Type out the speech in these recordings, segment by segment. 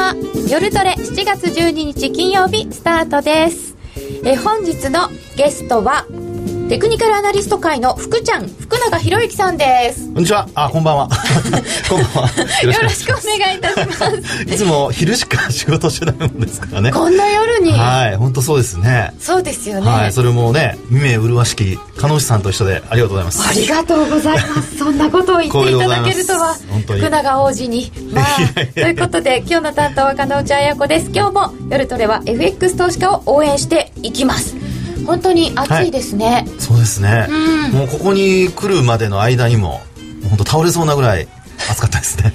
は夜トレ7月12日金曜日スタートです。本日のゲストはテクニカルアナリスト会の福ちゃん福永博之さんです。こんにちは。あ、こんばんは。こんばんは。よろしくお願いいたします。いつも昼しか仕事してないもんですからね。こんな夜に。はい、本当そうですね。そうですよね。はい、それもね、未明麗しき鹿野内さんと一緒でありがとうございます。ありがとうございます。そんなことを言っていただけるとは福永王子に、まあ、ということで今日の担当は鹿野内彩子です。今日も夜トレは FX 投資家を応援していきます。本当に暑いですね。はい、そうですね。もうここに来るまでの間にも本当倒れそうなぐらい暑かったですね。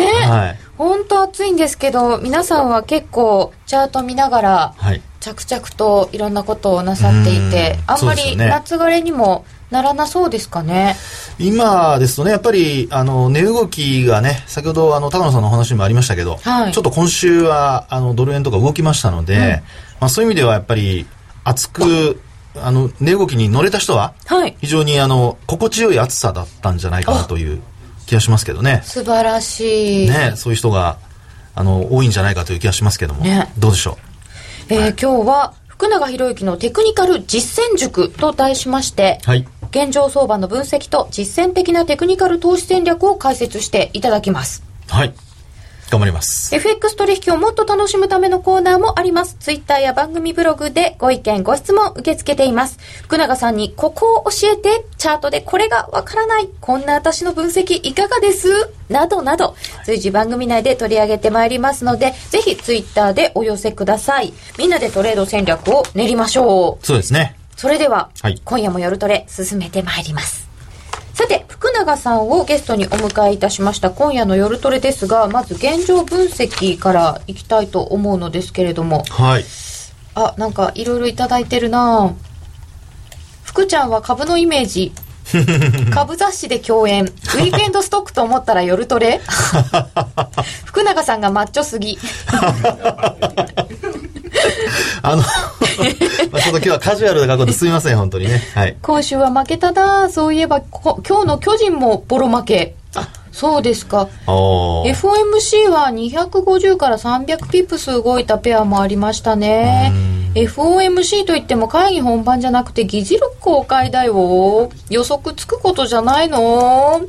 ねえ、はい、本当暑いんですけど、皆さんは結構チャート見ながら着々といろんなことをなさっていて、はい、あんまり夏枯れにもならなそうですかね。今ですとね、やっぱり値動きがね、先ほど高野さんのお話にもありましたけど、はい、ちょっと今週はドル円とか動きましたので、うん、まあ、そういう意味ではやっぱり暑く値動きに乗れた人は非常に心地よい暑さだったんじゃないかなという気がしますけどね。素晴らしい、ね、そういう人が多いんじゃないかという気がしますけども、ね、どうでしょう。はい、今日は福永博之のテクニカル実践塾と題しまして、はい、現状相場の分析と実践的なテクニカル投資戦略を解説していただきます。はい、頑張ります。 FX 取引をもっと楽しむためのコーナーもあります。ツイッターや番組ブログでご意見ご質問受け付けています。福永さんにここを教えて、チャートでこれがわからない、こんな私の分析いかがですなどなど、随時番組内で取り上げてまいりますので、ぜひツイッターでお寄せください。みんなでトレード戦略を練りましょう。そうですね。それでは、はい、今夜も夜トレ進めてまいります。さて、福永さんをゲストにお迎えいたしました今夜の夜トレですが、まず現状分析からいきたいと思うのですけれども、はい、あ、なんかいろいろいただいてるな。福ちゃんは株のイメージ株雑誌で共演、ウィークエンドストックと思ったら夜トレ福永さんがマッチョすぎまあちょっと今日はカジュアルな格好ですみません本当にね、はい、今週は負けたな。そういえば今日の巨人もボロ負け。あ、そうですか。 FOMC は250から300ピップス動いたペアもありましたね。FOMC といっても会議本番じゃなくて議事録公開だよ。予測つくことじゃないの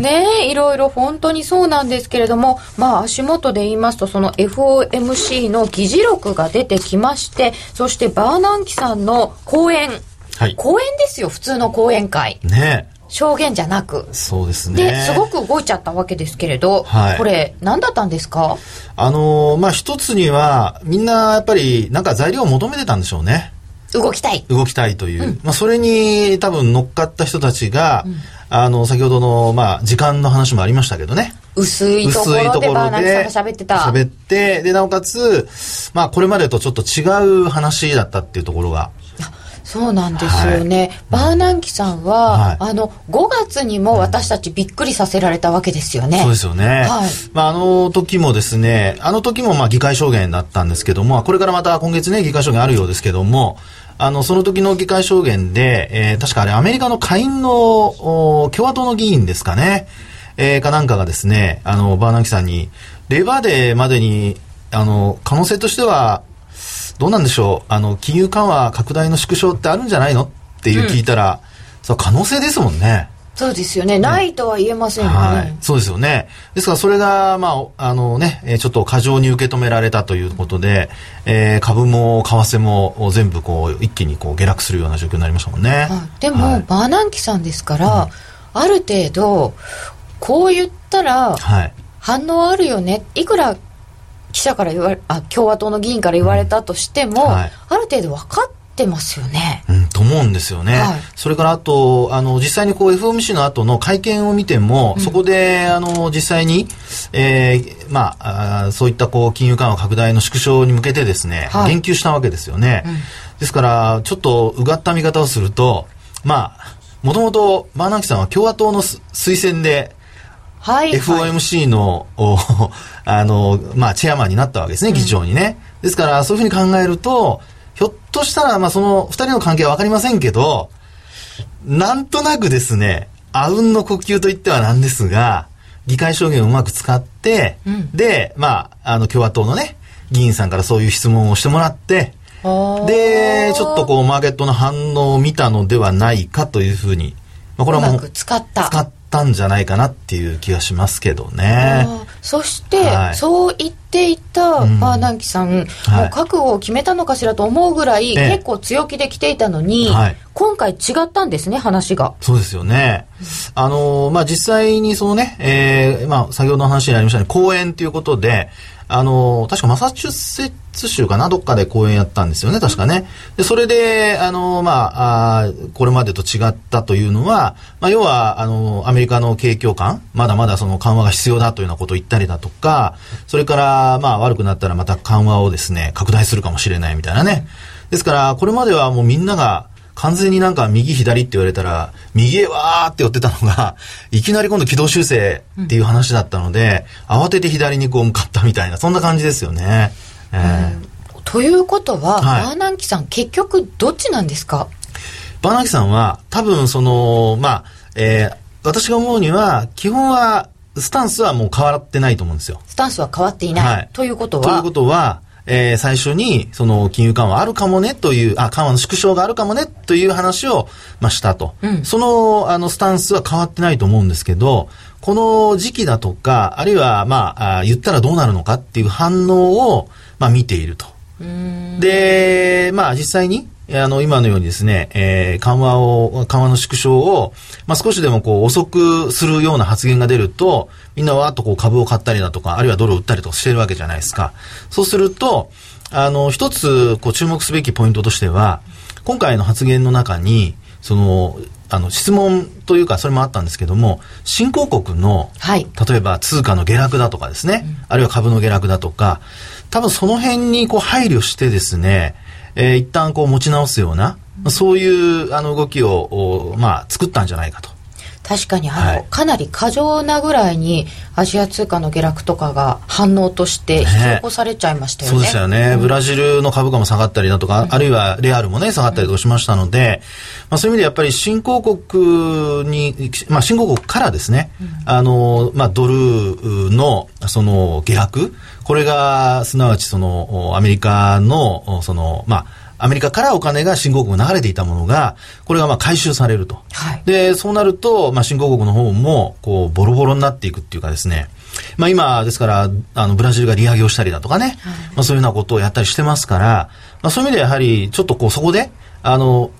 ねえ、いろいろ本当にそうなんですけれども、まあ足元で言いますと、その FOMC の議事録が出てきまして、そしてバーナンキさんの講演、はい、講演ですよ、普通の講演会ねえ、証言じゃなく。そうですね。で、すごく動いちゃったわけですけれど、はい、これ何だったんですか。まあ一つにはみんなやっぱりなんか材料を求めてたんでしょうね。動きたいという、うん、まあ、それに多分乗っかった人たちが、うん、先ほどの、まあ、時間の話もありましたけどね、薄いところでバーナンキさんが喋ってで、なおかつ、まあ、これまでとちょっと違う話だったっていうところが。そうなんですよね、はい、バーナンキさんは、はい、5月にも私たちびっくりさせられたわけですよね。そうですよね、はい、まあ、時もですね、まあ議会証言だったんですけども、これからまた今月ね議会証言あるようですけども、その時の議会証言で、確かあれアメリカの下院の共和党の議員ですかね、かなんかがですね、バーナンキさんにレバーデーまでに可能性としてはどうなんでしょう、金融緩和拡大の縮小ってあるんじゃないのっていう聞いたら、うん、それは可能性ですもんね。そうですよね、ないとは言えませんよね、はい、そうですよね。ですからそれが、まあ、ね、ちょっと過剰に受け止められたということで、株も為替も全部こう一気にこう下落するような状況になりましたもんね、はい、でも、はい、バーナンキさんですから、うん、ある程度こう言ったら反応あるよね、いくら記者から共和党の議員から言われたとしても、うん、はい、ある程度分かってますよね、うん、と思うんですよね、はい、それからあと実際にこう FOMC の後の会見を見ても、うん、そこで実際に、まあ、そういったこう金融緩和拡大の縮小に向けてですね、はい、言及したわけですよね、うん、ですからちょっとうがった見方をすると、まあ、もともとバーナンキさんは共和党の推薦で、はいはい、FOMC のまあ、チェアマンになったわけですね、議長にね、うん、ですからそういうふうに考えると、ひょっとしたら、まあ、その2人の関係は分かりませんけど、なんとなくですね、あうんの呼吸といってはなんですが、議会証言をうまく使って、うん、で、まあ、共和党のね、議員さんからそういう質問をしてもらって、で、ちょっとこう、マーケットの反応を見たのではないかというふうに、まあ、これはもう、うまく使ったんじゃないかなっていう気がしますけどね。そして、はい、そう言っていたバーナンキさん、もう覚悟を決めたのかしらと思うぐらい、はい、結構強気で来ていたのに、はい、今回違ったんですね、話が。そうですよね。まあ、実際にそのね、まあ、先ほどの話にありましたね、講演ということで、確かマサチューセッツ州かな、どっかで講演やったんですよね、確かね。で、それで、まあ、これまでと違ったというのは、まあ、要は、アメリカの景況感、まだまだその緩和が必要だというようなことを言ったりだとか、それから、まあ、悪くなったらまた緩和をですね、拡大するかもしれないみたいなね。ですから、これまではもうみんなが、完全になんか右左って言われたら右へわーって寄ってたのがいきなり今度軌道修正っていう話だったので、うん、慌てて左にこう向かったみたいなそんな感じですよね、ということは、はい、バーナンキさん結局どっちなんですか？バーナンキさんは多分そのまあ、私が思うには基本はスタンスはもう変わってないと思うんですよ。スタンスは変わっていない、はい、ということは最初にその金融緩和あるかもねという緩和の縮小があるかもねという話をましたと、うん、そのスタンスは変わってないと思うんですけど、この時期だとかあるいはまあ言ったらどうなるのかっていう反応をまあ見ていると。で、まあ実際に今のようにですね、緩和の縮小を、まあ、少しでもこう遅くするような発言が出ると、みんなわーっとこう株を買ったりだとか、あるいはドルを売ったりとかしてるわけじゃないですか。そうすると、一つこう注目すべきポイントとしては、今回の発言の中に、その、質問というか、それもあったんですけども、新興国の、はい、例えば通貨の下落だとかですね、うん、あるいは株の下落だとか、多分その辺にこう配慮してですね、一旦こう持ち直すようなそういう動きを、まあ、作ったんじゃないかと。確かにはい、かなり過剰なぐらいにアジア通貨の下落とかが反応として引き起こされちゃいましたよね。そうですよね、うん、ブラジルの株価も下がったりだとか、うん、あるいはレアルもね下がったりとしましたので、うん、まあ、そういう意味でやっぱり新興国からですね、うん、まあ、ドルのその下落、これがすなわちそのアメリカのそのまあアメリカからお金が新興国に流れていたものが、これがまあ回収されると。はい、で、そうなると、まあ新興国の方も、こう、ボロボロになっていくっていうかですね。まあ今、ですから、ブラジルが利上げをしたりだとかね。はい、まあそういうようなことをやったりしてますから、まあそういう意味でやはり、ちょっとこう、そこで、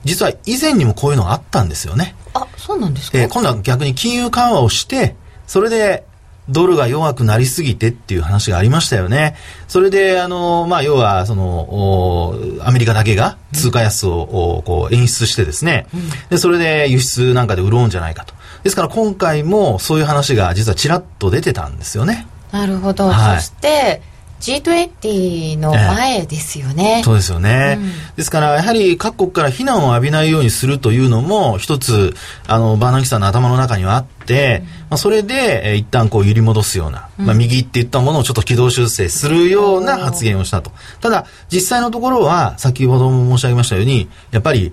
実は以前にもこういうのがあったんですよね。あ、そうなんですか。今度は逆に金融緩和をして、それで、ドルが弱くなりすぎてっていう話がありましたよね。それでまあ、要はそのアメリカだけが通貨安をこう演出してですね、うん、でそれで輸出なんかで潤うんじゃないかと。ですから今回もそういう話が実はちらっと出てたんですよね。なるほど、はい、そして G20 の前ですよね、そうですよね、うん、ですからやはり各国から非難を浴びないようにするというのも一つバーナンキさんの頭の中にはあって、まあ、それで一旦こう揺り戻すような、まあ、右って言ったものをちょっと軌道修正するような発言をしたと。ただ実際のところは先ほども申し上げましたようにやっぱり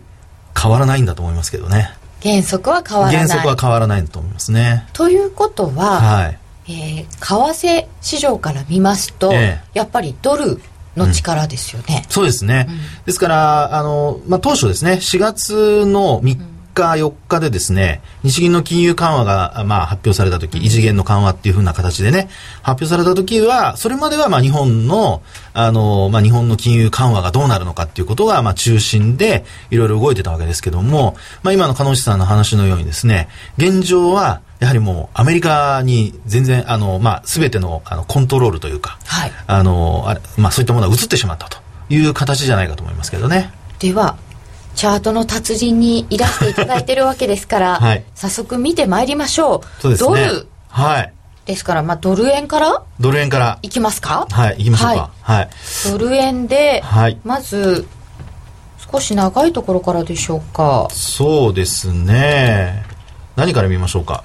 変わらないんだと思いますけどね。原則は変わらないんだと思いますね。ということは、はい、為替市場から見ますと、やっぱりドルの力ですよね、うん、そうですね、うん、ですからまあ、当初ですね4月の3日、うん4日でですね、日銀の金融緩和が、まあ、発表されたとき、異次元の緩和っていう風な形でね、発表されたときは、それまでは、まあ、日本の、まあ、日本の金融緩和がどうなるのかっていうことが、まあ、中心で、いろいろ動いてたわけですけども、まあ、今の鹿野さんの話のようにですね、現状は、やはりもうアメリカに全然まあ、全てのコントロールというか、はい、まあ、そういったものが移ってしまったという形じゃないかと思いますけどね。ではチャートの達人にいらしていただいてるわけですから、はい、早速見てまいりましょう。そうですね、ドル、はい、ですから、まあ、ドル円からいきますか。はい、いきましょうか、はいはい、ドル円で、はい、まず少し長いところからでしょうか。そうですね、何から見ましょうか。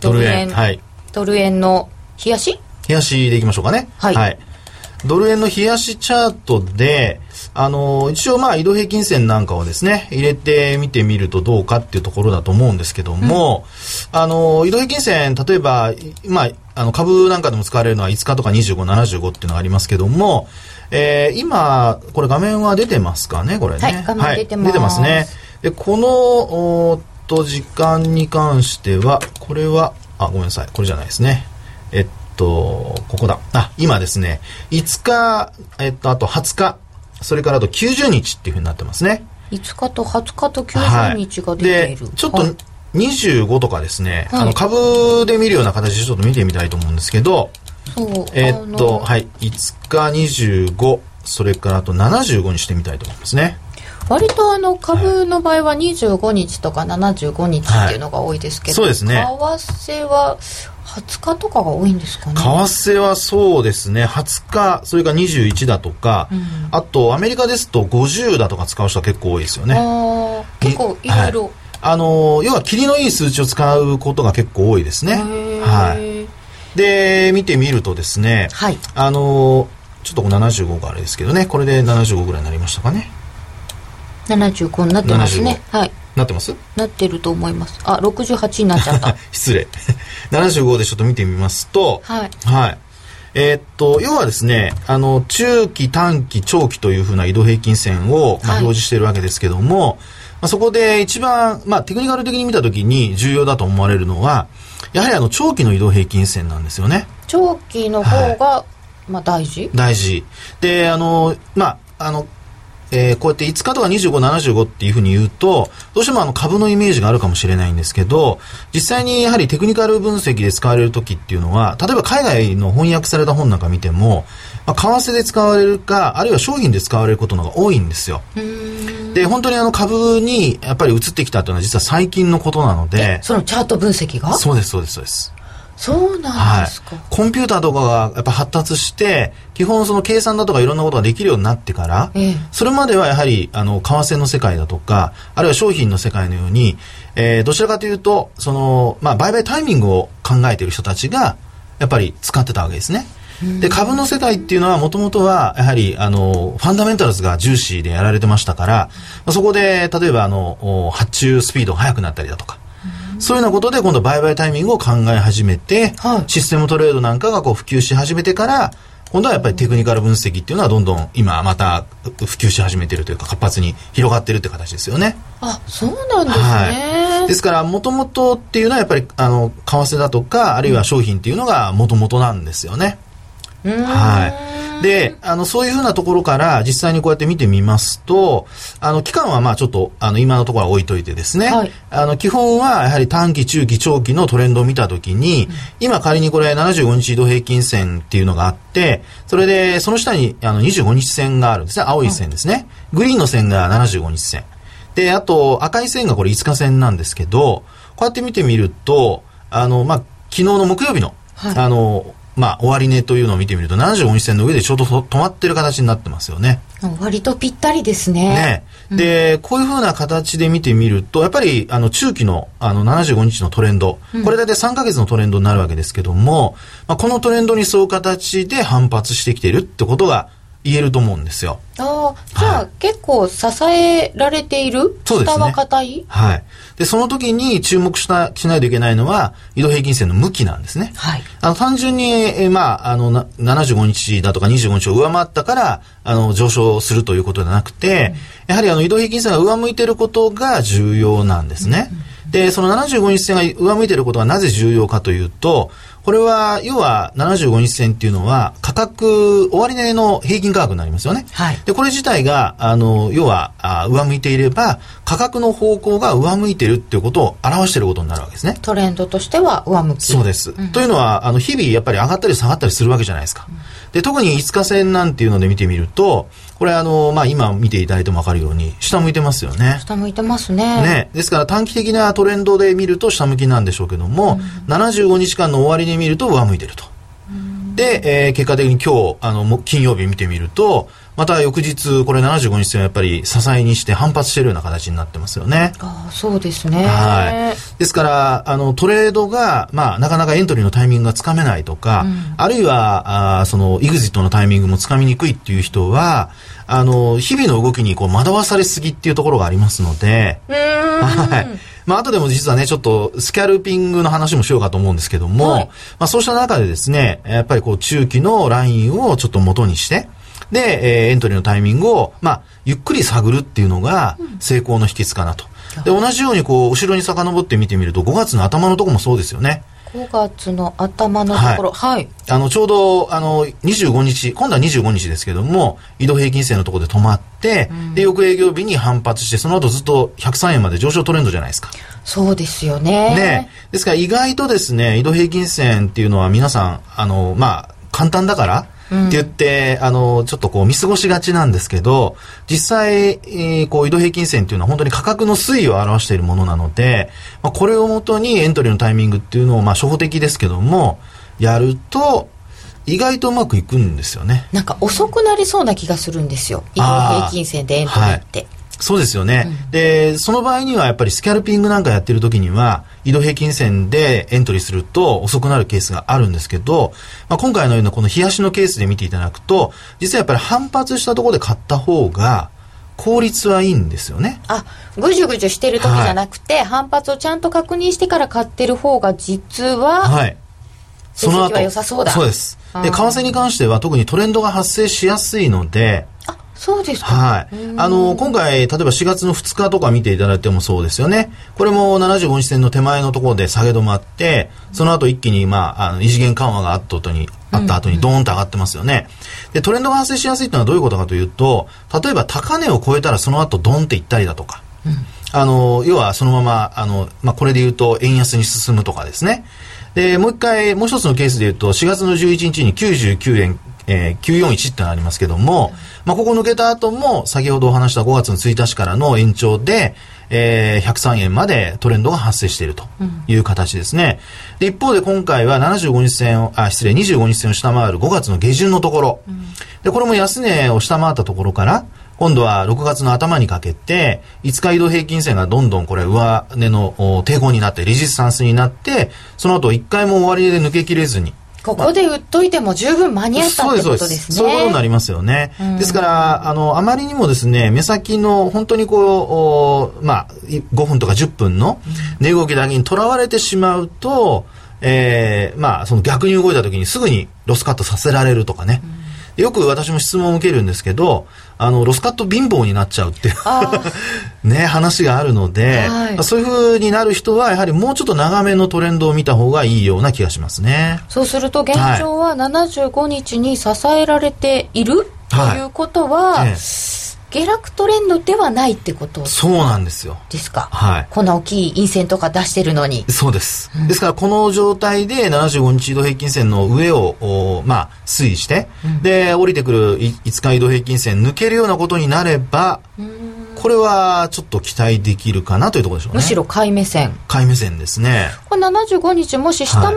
ドル円の冷やしでいきましょうかね。はい、はい、ドル円の冷やしチャートで一応まあ移動平均線なんかをですね入れて見てみるとどうかっていうところだと思うんですけども、うん、移動平均線例えば、まあ、株なんかでも使われるのは5日とか25、75っていうのがありますけども、今これ画面は出てますかねこれね、はい、画面出てます、はい、出てますね。でこの時間に関してはこれはあごめんなさいこれじゃないですねここだあ今ですね5日、あと20日それからあと90日っていう風になってますね。5日と20日と90日が出ている、はい、でちょっと25とかですね、はい、株で見るような形でちょっと見てみたいと思うんですけどそうはい5日25それからあと75にしてみたいと思いますね。割と株の場合は25日とか75日っていうのが多いですけど、はい、そうですね、為替は20日とかが多いんですかね。為替はそうですね20日それから21だとか、うん、あとアメリカですと50だとか使う人は結構多いですよね。あ結構いろいろ、はい、要は切りのいい数値を使うことが結構多いですね。はい。で見てみるとですね、はい、ちょっと75があれですけどねこれで75ぐらいになりましたかね。75になってますね、はい、なってますなってると思います。あ68になっちゃった失礼75でちょっと見てみますと、はいはい、要はですね中期短期長期というふうな移動平均線を、まあ、表示しているわけですけども、はいまあ、そこで一番、まあ、テクニカル的に見たときに重要だと思われるのはやはり長期の移動平均線なんですよね。長期の方が、はいまあ、大事でこうやって5日とか25、75っていうふうに言うとどうしても株のイメージがあるかもしれないんですけど実際にやはりテクニカル分析で使われる時っていうのは例えば海外の翻訳された本なんか見ても、まあ、為替で使われるかあるいは商品で使われることのが多いんですよ。で本当に株にやっぱり移ってきたというのは実は最近のことなのでそのチャート分析がそうですそうなんですか、はい、コンピューターとかがやっぱ発達して基本その計算だとかいろんなことができるようになってから、それまではやはり為替の世界だとかあるいは商品の世界のように、どちらかというとその、まあ、売買タイミングを考えている人たちがやっぱり使ってたわけですね。で株の世界っていうのはもともとはやはりファンダメンタルズが重視でやられてましたから、まあ、そこで例えば発注スピードが速くなったりだとかそういうようなことで今度売買タイミングを考え始めて、はい、システムトレードなんかが普及し始めてから今度はやっぱりテクニカル分析っていうのはどんどん今また普及し始めてるというか活発に広がってるって形ですよね。あ、そうなんですね、はい、ですからもともとっていうのはやっぱり為替だとかあるいは商品っていうのがもともとなんですよね。はい、でそういうふうなところから実際にこうやって見てみますと期間はまあちょっと今のところは置いといてですね、はい、基本はやはり短期中期長期のトレンドを見たときに、うん、今仮にこれ75日移動平均線っていうのがあってそれでその下に25日線があるんですね。青い線ですね、はい、グリーンの線が75日線であと赤い線がこれ5日線なんですけどこうやって見てみるとまあ、昨日の木曜日の、はい、まあ、終値というのを見てみると75日線の上でちょうど止まってる形になってますよね。割とぴったりですね。ねで、うん、こういうふうな形で見てみるとやっぱり中期の、75日のトレンドこれ大体3ヶ月のトレンドになるわけですけども、うんまあ、このトレンドに沿う形で反発してきているってことが言えると思うんですよ。ああ、じゃあ、はい、結構支えられている下は硬い、はい、でその時に注目しないといけないのは移動平均線の向きなんですね、はい、単純に、まあ、75日だとか25日を上回ったから上昇するということではなくて、うん、やはり移動平均線が上向いていることが重要なんですね、うん、でその75日線が上向いていることがなぜ重要かというとこれは要は75日線っていうのは価格終値の平均価格になりますよね、はい、でこれ自体が要は上向いていれば価格の方向が上向いているっていうことを表していることになるわけですね。トレンドとしては上向きそうです、うん、というのは日々やっぱり上がったり下がったりするわけじゃないですか、うん、で特に5日線なんていうので見てみるとこれまあ、今見ていただいても分かるように下向いてますよね。下向いてます ねですから短期的なトレンドで見ると下向きなんでしょうけども、うん、75日間の終わりで見ると上向いてるとで、結果的に今日金曜日見てみるとまた翌日これ75日線をやっぱり支えにして反発しているような形になってますよね。ああそうですね。はい。ですからトレードが、まあ、なかなかエントリーのタイミングがつかめないとか、うん、あるいはそのエグジットのタイミングもつかみにくいっていう人は日々の動きにこう惑わされすぎっていうところがありますので、はい。まあ後でも実はねちょっとスキャルピングの話もしようかと思うんですけども、はい、まあそうした中でですねやっぱりこう中期のラインをちょっと元にしてでエントリーのタイミングをまあゆっくり探るっていうのが成功の秘訣かなと、うん、で同じようにこう後ろに遡って見てみると5月の頭のところもそうですよね。5月の頭のところ、はい、はい、ちょうど25日今度は25日ですけども移動平均線のところで止まって、うん、で翌営業日に反発してその後ずっと103円まで上昇トレンドじゃないですか。そうですよね。ね、ですから意外とですね移動平均線っていうのは皆さんまあ簡単だからって言って、うん、ちょっとこう見過ごしがちなんですけど、実際、こう移動平均線っていうのは本当に価格の推移を表しているものなので、まあ、これをもとにエントリーのタイミングっていうのを、まあ、初歩的ですけども、やると、意外とうまくいくんですよね。なんか遅くなりそうな気がするんですよ。移動平均線でエントリーって。はい、そうですよね、うん。で、その場合にはやっぱりスキャルピングなんかやってる時には、移動平均線でエントリーすると遅くなるケースがあるんですけど、まあ、今回のようなこの日足のケースで見ていただくと、実はやっぱり反発したところで買った方が効率はいいんですよね。あ、ぐじゅぐじゅしてる時じゃなくて、はい、反発をちゃんと確認してから買ってる方が実は、はい。その後、良さそうだ。そうです。で、為替に関しては特にトレンドが発生しやすいので、そうですか。はい。今回、例えば4月の2日とか見ていただいてもそうですよね。これも75日線の手前のところで下げ止まって、その後一気に、まあ、異次元緩和があった後にドーンと上がってますよね。で、トレンドが発生しやすいというのはどういうことかというと、例えば高値を超えたらその後ドンっていったりだとか、うん、要はそのまま、まあ、これで言うと円安に進むとかですね。で、もう一つのケースで言うと、4月の11日に99円、941ってのがありますけども、まあ、ここ抜けた後も先ほどお話した5月の1日からの延長で、103円までトレンドが発生しているという形ですね。で、一方で今回は25日線を下回る5月の下旬のところ、で、これも安値を下回ったところから、今度は6月の頭にかけて5日移動平均線がどんどんこれ上値の抵抗になってレジスタンスになって、その後1回も終値で抜けきれずにここで売っといても十分間に合ったってことですね。そういうことになりますよね。ですから、あまりにもですね、目先の本当にこう、まあ、5分とか10分の値動きだけにとらわれてしまうと、まあ、その逆に動いた時にすぐにロスカットさせられるとかね。よく私も質問を受けるんですけど、ロスカット貧乏になっちゃうっていうね、話があるので、はい、そういう風になる人はやはりもうちょっと長めのトレンドを見た方がいいような気がしますね。そうすると現状は75日に支えられている、はい、ということは、はい、下落トレンドではないってこと。そうなんですよ。ですか。はい。こんな大きい陰線とか出してるのに。そうです。うん、ですからこの状態で75日移動平均線の上をまあ推移して、うん、で降りてくる5日移動平均線抜けるようなことになれば、これはちょっと期待できるかなというところでしょうね。むしろ買い目線ですね。これ75日もし下回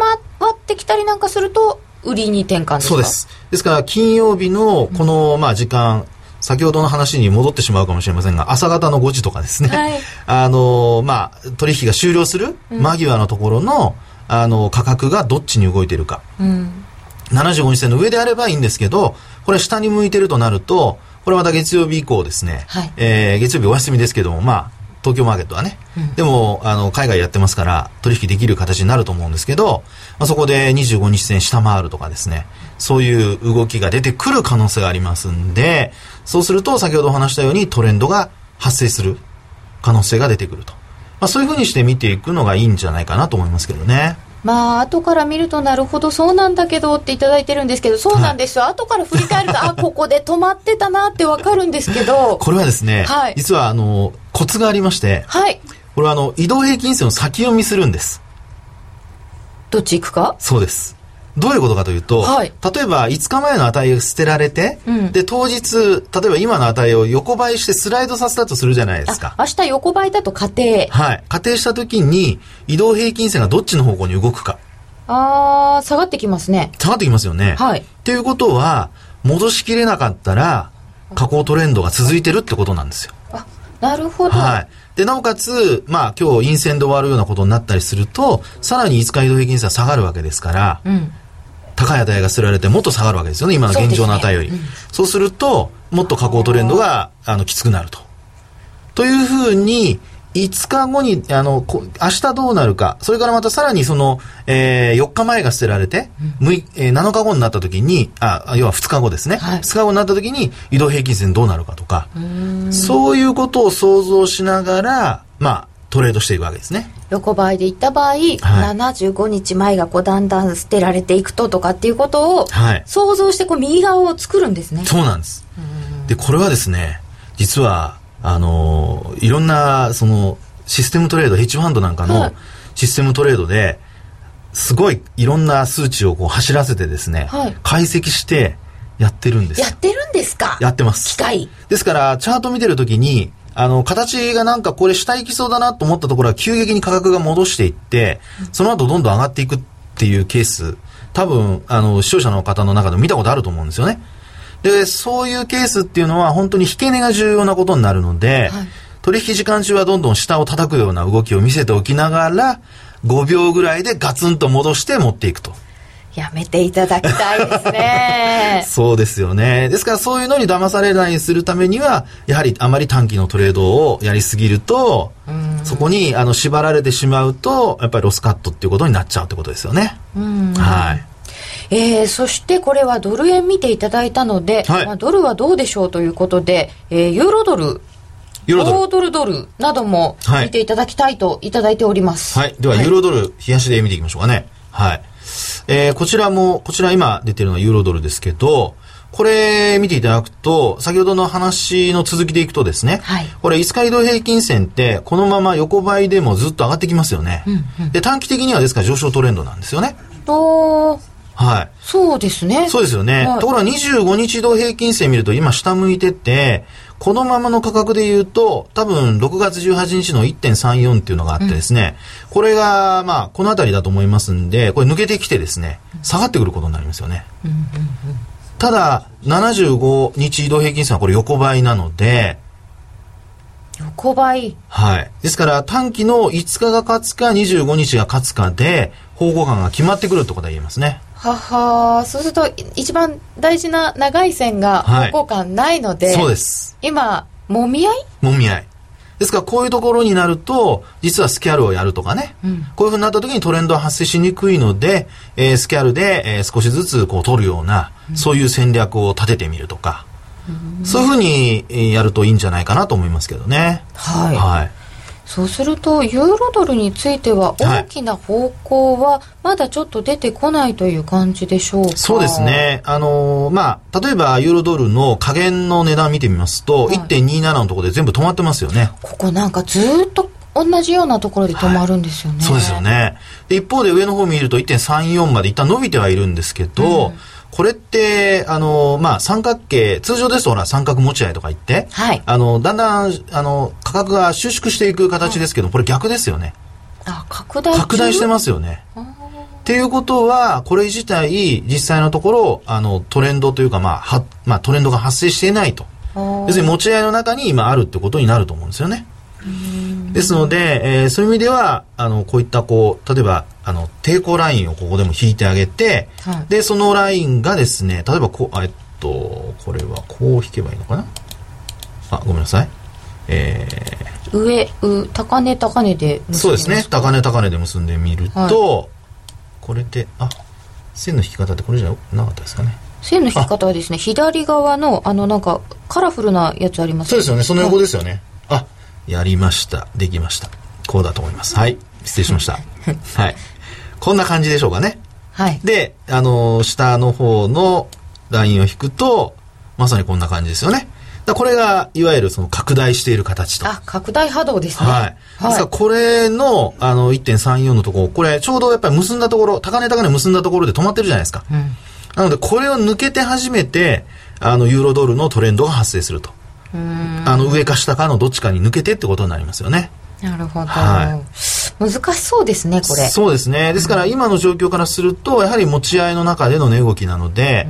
ってきたりなんかすると、はい、売りに転換ですか。そうです。ですから金曜日のこのまあ時間。先ほどの話に戻ってしまうかもしれませんが、朝方の5時とかですね、はい、まあ、取引が終了する間際のところの、うん、価格がどっちに動いているか、うん、75日線の上であればいいんですけど、これ下に向いてるとなると、これまた月曜日以降ですね、はい、月曜日お休みですけども、まあ東京マーケットはね、うん、でも海外やってますから取引できる形になると思うんですけど、まあ、そこで25日線下回るとかですね、そういう動きが出てくる可能性がありますんで、そうすると先ほどお話したようにトレンドが発生する可能性が出てくると、まあ、そういうふうにして見ていくのがいいんじゃないかなと思いますけどね。まあ後から見るとなるほどそうなんだけどっていただいてるんですけど、そうなんですよ、はい、後から振り返るとあここで止まってたなってわかるんですけどこれはですね、はい、実はコツがありまして、はい、これは移動平均線を先読みするんです。どっち行くか。そうです。どういうことかというと、はい、例えば5日前の値が捨てられて、うん、で当日例えば今の値を横ばいしてスライドさせたとするじゃないですか。明日横ばいだと仮定、はい、仮定した時に移動平均線がどっちの方向に動くか、下がってきますね。下がってきますよね。はい。っていうことは、戻しきれなかったら、下降トレンドが続いてるってことなんですよ。あ、なるほど。はい。で、なおかつ、まあ今日陰線で終わるようなことになったりすると、さらに5日移動平均差下がるわけですから、うん、高い値がすられてもっと下がるわけですよね、今の現状の値より。そうですね。うん。そうすると、もっと下降トレンドがきつくなると。というふうに、5日後に明日どうなるか、それからまたさらにその、4日前が捨てられて、7日後になった時に、要は2日後ですね、はい、2日後になった時に移動平均線どうなるかとか、そういうことを想像しながら、まあ、トレードしていくわけですね。横ばいでいった場合、はい、75日前がだんだん捨てられていくとかっていうことを想像して右側を作るんですね。そうなんです。でこれはですね、実はいろんなそのシステムトレード、ヘッジファンドなんかのシステムトレードですごいいろんな数値を走らせてですね、はい、解析してやってるんですよ。やってるんですか？やってます。機械ですから、チャート見てるときに形がなんかこれ下行きそうだなと思ったところは急激に価格が戻していって、その後どんどん上がっていくっていうケース、多分視聴者の方の中でも見たことあると思うんですよね。でそういうケースっていうのは本当に引け値が重要なことになるので、はい、取引時間中はどんどん下を叩くような動きを見せておきながら、5秒ぐらいでガツンと戻して持っていくと。やめていただきたいですね。そうですよね。ですからそういうのに騙されないようにするためには、やはりあまり短期のトレードをやりすぎると、そこに縛られてしまうと、やっぱりロスカットっていうことになっちゃうってことですよね。はい。そしてこれはドル円見ていただいたので、はい、まあ、ドルはどうでしょうということで、ユーロドル、豪ドルドルなども見ていただきたいといただいております。はい、はい、ではユーロドル、はい、冷やしで見ていきましょうかね。はい。こちら今出てるのはユーロドルですけど、これ見ていただくと、先ほどの話の続きでいくとですね、はい、これ5日移動平均線ってこのまま横ばいでもずっと上がってきますよね。うんうん、で短期的にはですから上昇トレンドなんですよね。はい。そうですね。そうですよね。はい、ところが25日移動平均線見ると今下向いてて、このままの価格で言うと多分6月18日の 1.34 っていうのがあってですね、うん、これがまあこのあたりだと思いますんで、これ抜けてきてですね、下がってくることになりますよね。うんうんうん、ただ75日移動平均線はこれ横ばいなので、横ばい。はい。ですから短期の5日が勝つか25日が勝つかで方向感が決まってくるってことは言えますね。はは、そうすると一番大事な長い線が方向感ないので、はい、そうです。今もみ合いですから、こういうところになると実はスキャルをやるとかね、うん、こういうふうになった時にトレンドは発生しにくいので、スキャルで、少しずつ取るような、そういう戦略を立ててみるとか、うん、そういうふうにやるといいんじゃないかなと思いますけどね。はい、はい。そうするとユーロドルについては大きな方向はまだちょっと出てこないという感じでしょうか。はい、そうですね。まあ、例えばユーロドルの下限の値段見てみますと、はい、1.27 のところで全部止まってますよね。ここなんかずっと同じようなところで止まるんですよね。はい、そうですよね。で一方で上の方見ると 1.34 まで一旦伸びてはいるんですけど、うん、これってまあ、三角形、通常ですとほら三角持ち合いとか言って、はい、だんだん価格が収縮していく形ですけど、はい、これ逆ですよね。拡大してますよね。っていうことはこれ自体実際のところトレンドというか、まあ、トレンドが発生していないと、要するに持ち合いの中に今あるってことになると思うんですよね。ですので、そういう意味ではこういった例えば抵抗ラインをここでも引いてあげて、はい、でそのラインがですね、例えばこれはこう引けばいいのかな。ごめんなさい。高値で結んで、そうですね、高値で結んでみると、はい、これで線の引き方ってこれじゃなかったですかね。線の引き方はですね、左側のなんかカラフルなやつありますね。そうですよね、その横ですよね。やりました。できました。こうだと思います。はい。失礼しました。はい。こんな感じでしょうかね。はい。で、下の方のラインを引くと、まさにこんな感じですよね。これが、いわゆるその拡大している形と。拡大波動ですね。はい。はい、ですからこれの、1.34 のところ、これちょうどやっぱり結んだところ、高値結んだところで止まってるじゃないですか。うん、なので、これを抜けて初めて、ユーロドルのトレンドが発生すると。上か下かのどっちかに抜けてってことになりますよね。なるほど、はい、難しそうですねこれ。そうですね、ですから今の状況からするとやはり持ち合いの中での値動きなので、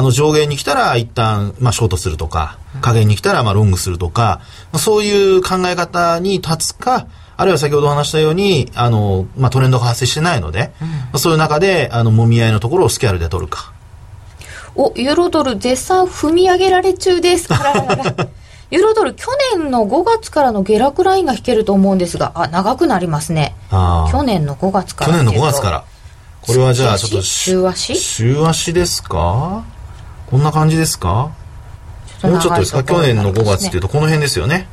うん、上限に来たら一旦、ショートするとか、下限に来たらロングするとか、そういう考え方に立つか、あるいは先ほど話したようにトレンドが発生してないので、うん、そういう中で揉み合いのところをスキャルで取るか。ユーロドル絶賛踏み上げられ中ですからユーロドル去年の5月からの下落ラインが引けると思うんですが、長くなりますね。去年の5月から。去年の5月から。これはじゃあちょっと週足？週足ですか？こんな感じですか？もうちょっとですか？去年の5月っていうとこの辺ですよね。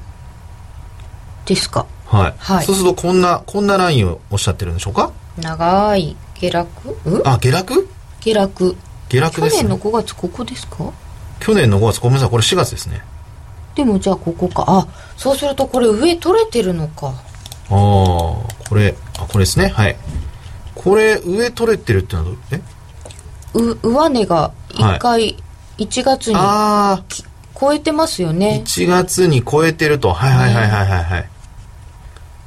ですか。はい。はい、そうするとこんなラインをおっしゃってるんでしょうか？長い下落？下落？下落。下落ですね。去年の5月ここですか？去年の5月ごめんなさいこれ4月ですね。でもじゃあここか。そうするとこれ上取れてるのか。これですね。はい。これ上取れてるってのは上値が1回1月に、超えてますよね。1月に超えてると。はいはいはいはいはい、はい、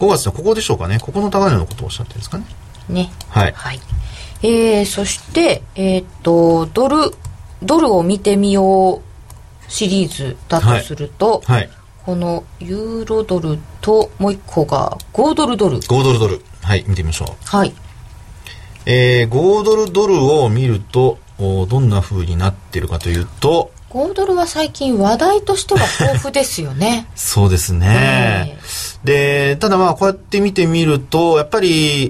5月のここでしょうかね。ここの高値のことをおっしゃってるんですかね。ね。はい。はい。そしてドルを見てみよう。シリーズだとすると、はいはい、このユーロドルともう一個が5ドルドル、はい、見てみましょう。はい、5ドルドルを見るとどんな風になってるかというと、5ドルは最近話題としては豊富ですよねそうですね、でただこうやって見てみるとやっぱり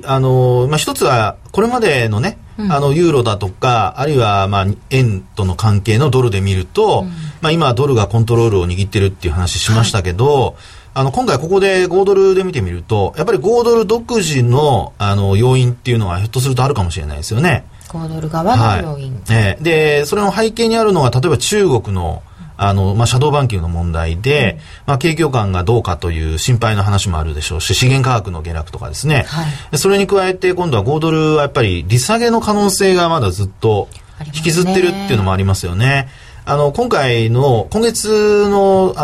一つはこれまでのね、うん、ユーロだとかあるいは円との関係のドルで見ると、うん、今ドルがコントロールを握ってるっていう話しましたけど、はい、今回ここで5ドルで見てみるとやっぱり5ドル独自の、要因っていうのはひょっとするとあるかもしれないですよね。5ドル側の要因、はい、でそれの背景にあるのは例えば中国のシャドーバンキングの問題で、景況感がどうかという心配の話もあるでしょうし、資源価格の下落とかですね、はい、それに加えて今度は5ドルはやっぱり利下げの可能性がまだずっと引きずってるっていうのもありますよね。今月の、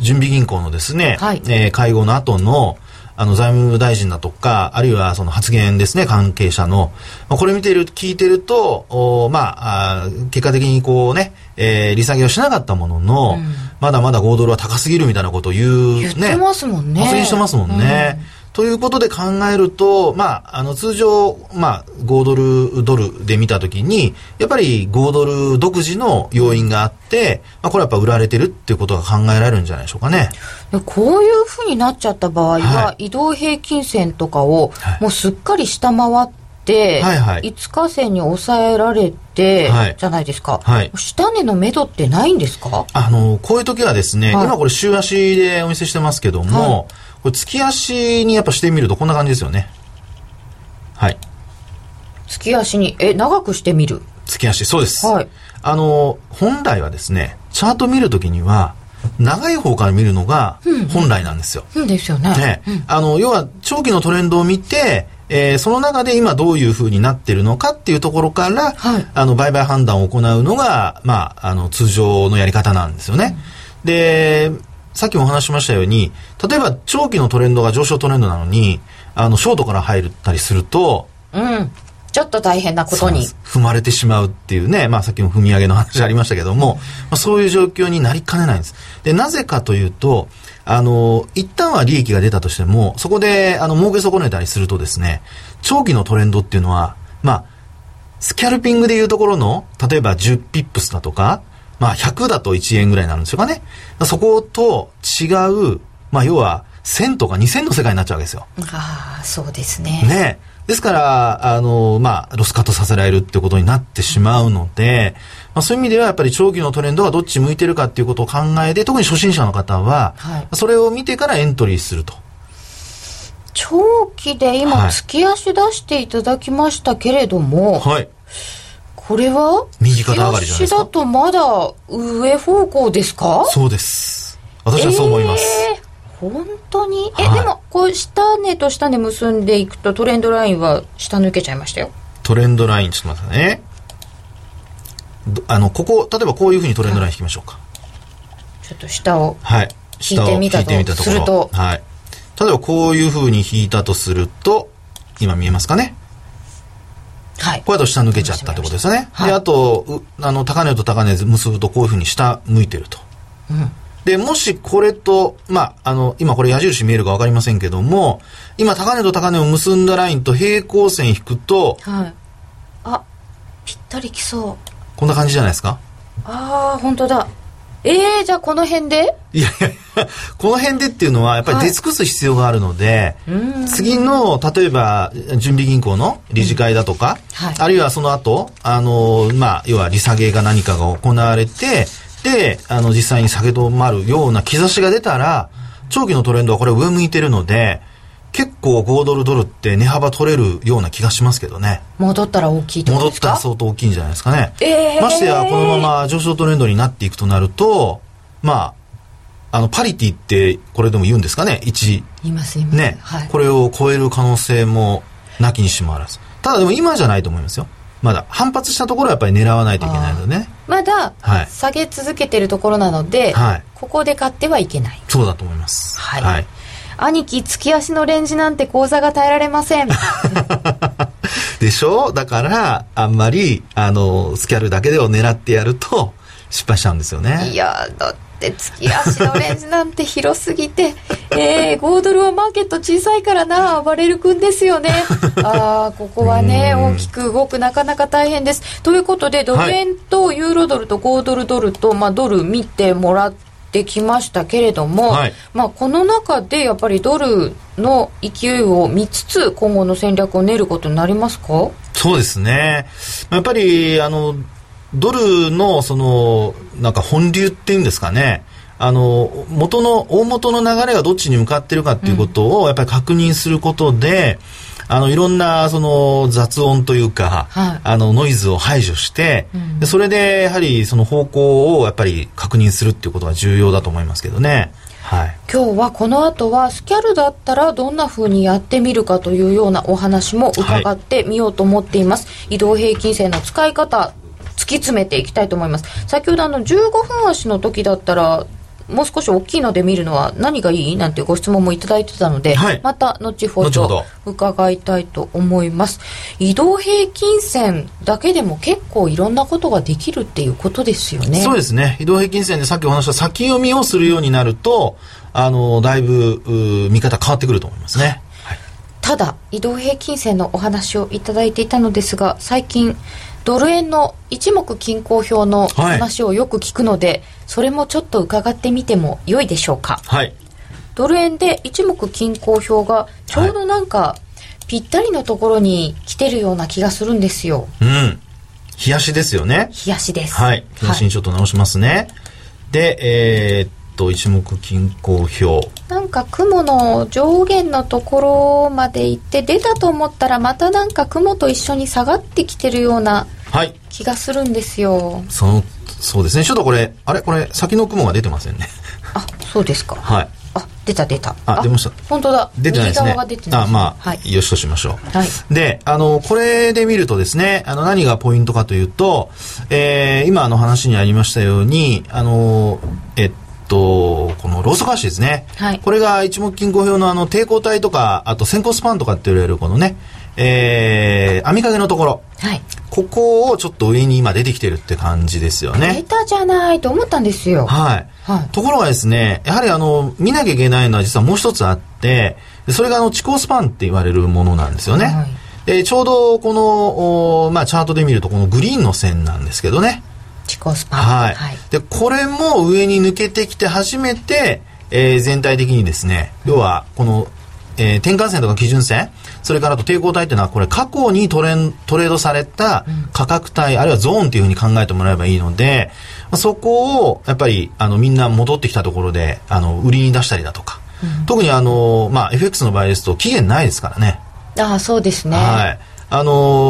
準備銀行のですね、はい、会合の後の財務大臣だとかあるいはその発言ですね、関係者の、これ聞いてると結果的にこうね、利下げをしなかったものの、うん、まだまだ5ドルは高すぎるみたいなことを言ってますもんね。発言してますもんね、うん、ということで考えると、通常、5ドルで見たときにやっぱり5ドル独自の要因があって、これはやっぱ売られてるっていうことが考えられるんじゃないでしょうかね。こういうふうになっちゃった場合は、はい、移動平均線とかをもうすっかり下回って、はいはいはい、5日線に抑えられて、はい、じゃないですか、はい、下値の目処ってないんですか？こういう時はですね、はい、今これ週足でお見せしてますけども、はい、これ月足にやっぱしてみるとこんな感じですよね。はい、月足に長くしてみる。月足、そうです、はい、本来はですね、チャート見るときには長い方から見るのが本来なんですよ。うん、ですよね。ね、うん、要は長期のトレンドを見て、その中で今どういう風になってるのかっていうところから、はい、売買判断を行うのが、通常のやり方なんですよね。うん、で、さっきもお話しましたように、例えば長期のトレンドが上昇トレンドなのに、ショートから入ったりすると、うん。ちょっと大変なことに踏まれてしまうっていうね、さっきの踏み上げの話ありましたけども、そういう状況になりかねないんです。で、なぜかというと、一旦は利益が出たとしても、そこで儲け損ねたりするとですね、長期のトレンドっていうのは、スキャルピングでいうところの、例えば10ピップスだとか、100だと1円ぐらいになるんですよかね。そこと違う、要は1000とか2000の世界になっちゃうわけですよ。そうですね。ね。ですからロスカットさせられるってことになってしまうので、そういう意味ではやっぱり長期のトレンドがどっち向いてるかっていうことを考えて、特に初心者の方は、はい、それを見てからエントリーすると。長期で今月足出していただきましたけれども、はい、これは右肩上がりじゃないですか。月足だとまだ上方向ですか？そうです、私はそう思います。本当にはい、でもこう下値と下値結んでいくとトレンドラインは下抜けちゃいましたよ。トレンドラインちょっと待ってね。ここ例えばこういうふうにトレンドライン引きましょうか。ちょっと下を引いてみたとすると、はい、例えばこういう風に引いたとすると、今見えますかね、はい、これだと下抜けちゃったってことですよね、はい、であと高値と高値結ぶとこういう風に下向いてると、うん、でもしこれと、まあ、今これ矢印見えるか分かりませんけども、今高値と高値を結んだラインと平行線引くと、はい、あ、ぴったりきそう、こんな感じじゃないですか。あー、本当だ。じゃあこの辺で、いやいや、この辺でっていうのはやっぱり出尽くす必要があるので、はい、次の例えば準備銀行の理事会だとか、うん、はい、あるいはその後まあ、要は利下げが何かが行われて、で実際に下げ止まるような兆しが出たら、長期のトレンドはこれ上向いてるので、結構5ドルドルって値幅取れるような気がしますけどね。戻ったら大きいと思うんですか？戻ったら相当大きいんじゃないですかね、ましてやこのまま上昇トレンドになっていくとなると、まあ、パリティってこれでも言うんですかね、1言いますね、はい、これを超える可能性もなきにしもあらず。ただでも今じゃないと思いますよ。まだ反発したところはやっぱり狙わないといけないのでね、まだ下げ続けてるところなので、はい、ここで買ってはいけない。そうだと思います、はいはい。兄貴、月足のレンジなんて口座が耐えられませんでしょ。だからあんまりスキャルだけでを狙ってやると失敗しちゃうんですよね。いやだって月足のレンジなんて広すぎて5ドルはマーケット小さいからな、暴れる君ですよねあ、ここはね大きく動く、なかなか大変です。ということでドル円とユーロドルと5ドルドルと、まあ、ドル見てもらってできましたけれども、はい、まあ、この中でやっぱりドルの勢いを見つつ今後の戦略を練ることになりますか？そうですね、やっぱりドルのそのなんか本流っていうんですかね、大元の流れがどっちに向かってるかっていうことをやっぱり確認することで、いろんなその雑音というか、はい、ノイズを排除して、うん、でそれでやはりその方向をやっぱり確認するっていうことが重要だと思いますけどね、はい、今日はこの後はスキャルだったらどんな風にやってみるかというようなお話も伺ってみようと思っています、はい、移動平均線の使い方突き詰めていきたいと思います。先ほど15分足の時だったらもう少し大きいので見るのは何がいいなんていうご質問もいただいてたので、はい、また後ほど伺いたいと思います。移動平均線だけでも結構いろんなことができるっていうことですよね。そうですね、移動平均線でさっきお話した先読みをするようになるとだいぶ見方変わってくると思いますね、はい、ただ移動平均線のお話をいただいていたのですが、最近ドル円の一目均衡表の話をよく聞くので、はい、それもちょっと伺ってみても良いでしょうか、はい、ドル円で一目均衡表がちょうどなんかぴったりのところに来てるような気がするんですよ、うん、日足ですよね。日足です、はい、日足にちょっと直しますね、はい、で一目均衡表なんか雲の上限のところまで行って出たと思ったらまたなんか雲と一緒に下がってきてるような気がするんですよ、はい、そうですね。ちょっとこれ先の雲が出てませんねあ、そうですか、はい、あ、出たあ、出ました。本当だ、出てないですね。あ、まあ、はい、よしとしましょう、はい、でこれで見るとですね、何がポイントかというと、今話にありましたようにこのローソク足ですね、はい、これが一目均衡表の抵抗体とかあと先行スパンとかって言われるこのね、網掛けのところ、はい、ここをちょっと上に今出てきてるって感じですよね。出たじゃないと思ったんですよ、はいはい、ところがですね、やはり見なきゃいけないのは実はもう一つあって、それが地高スパンって言われるものなんですよね、はい、ちょうどこの、まあ、チャートで見るとこのグリーンの線なんですけどね、地高スパン、はいはい、でこれも上に抜けてきて初めて、全体的にですね、要はこの、転換線とか基準線、それからと抵抗体というのはこれ過去にトレードされた価格帯、うん、あるいはゾーンというふうに考えてもらえばいいので、そこをやっぱりみんな戻ってきたところで売りに出したりだとか、うん、特にまあ、FX の場合ですと期限ないですからね。ああ、そうですね、はい、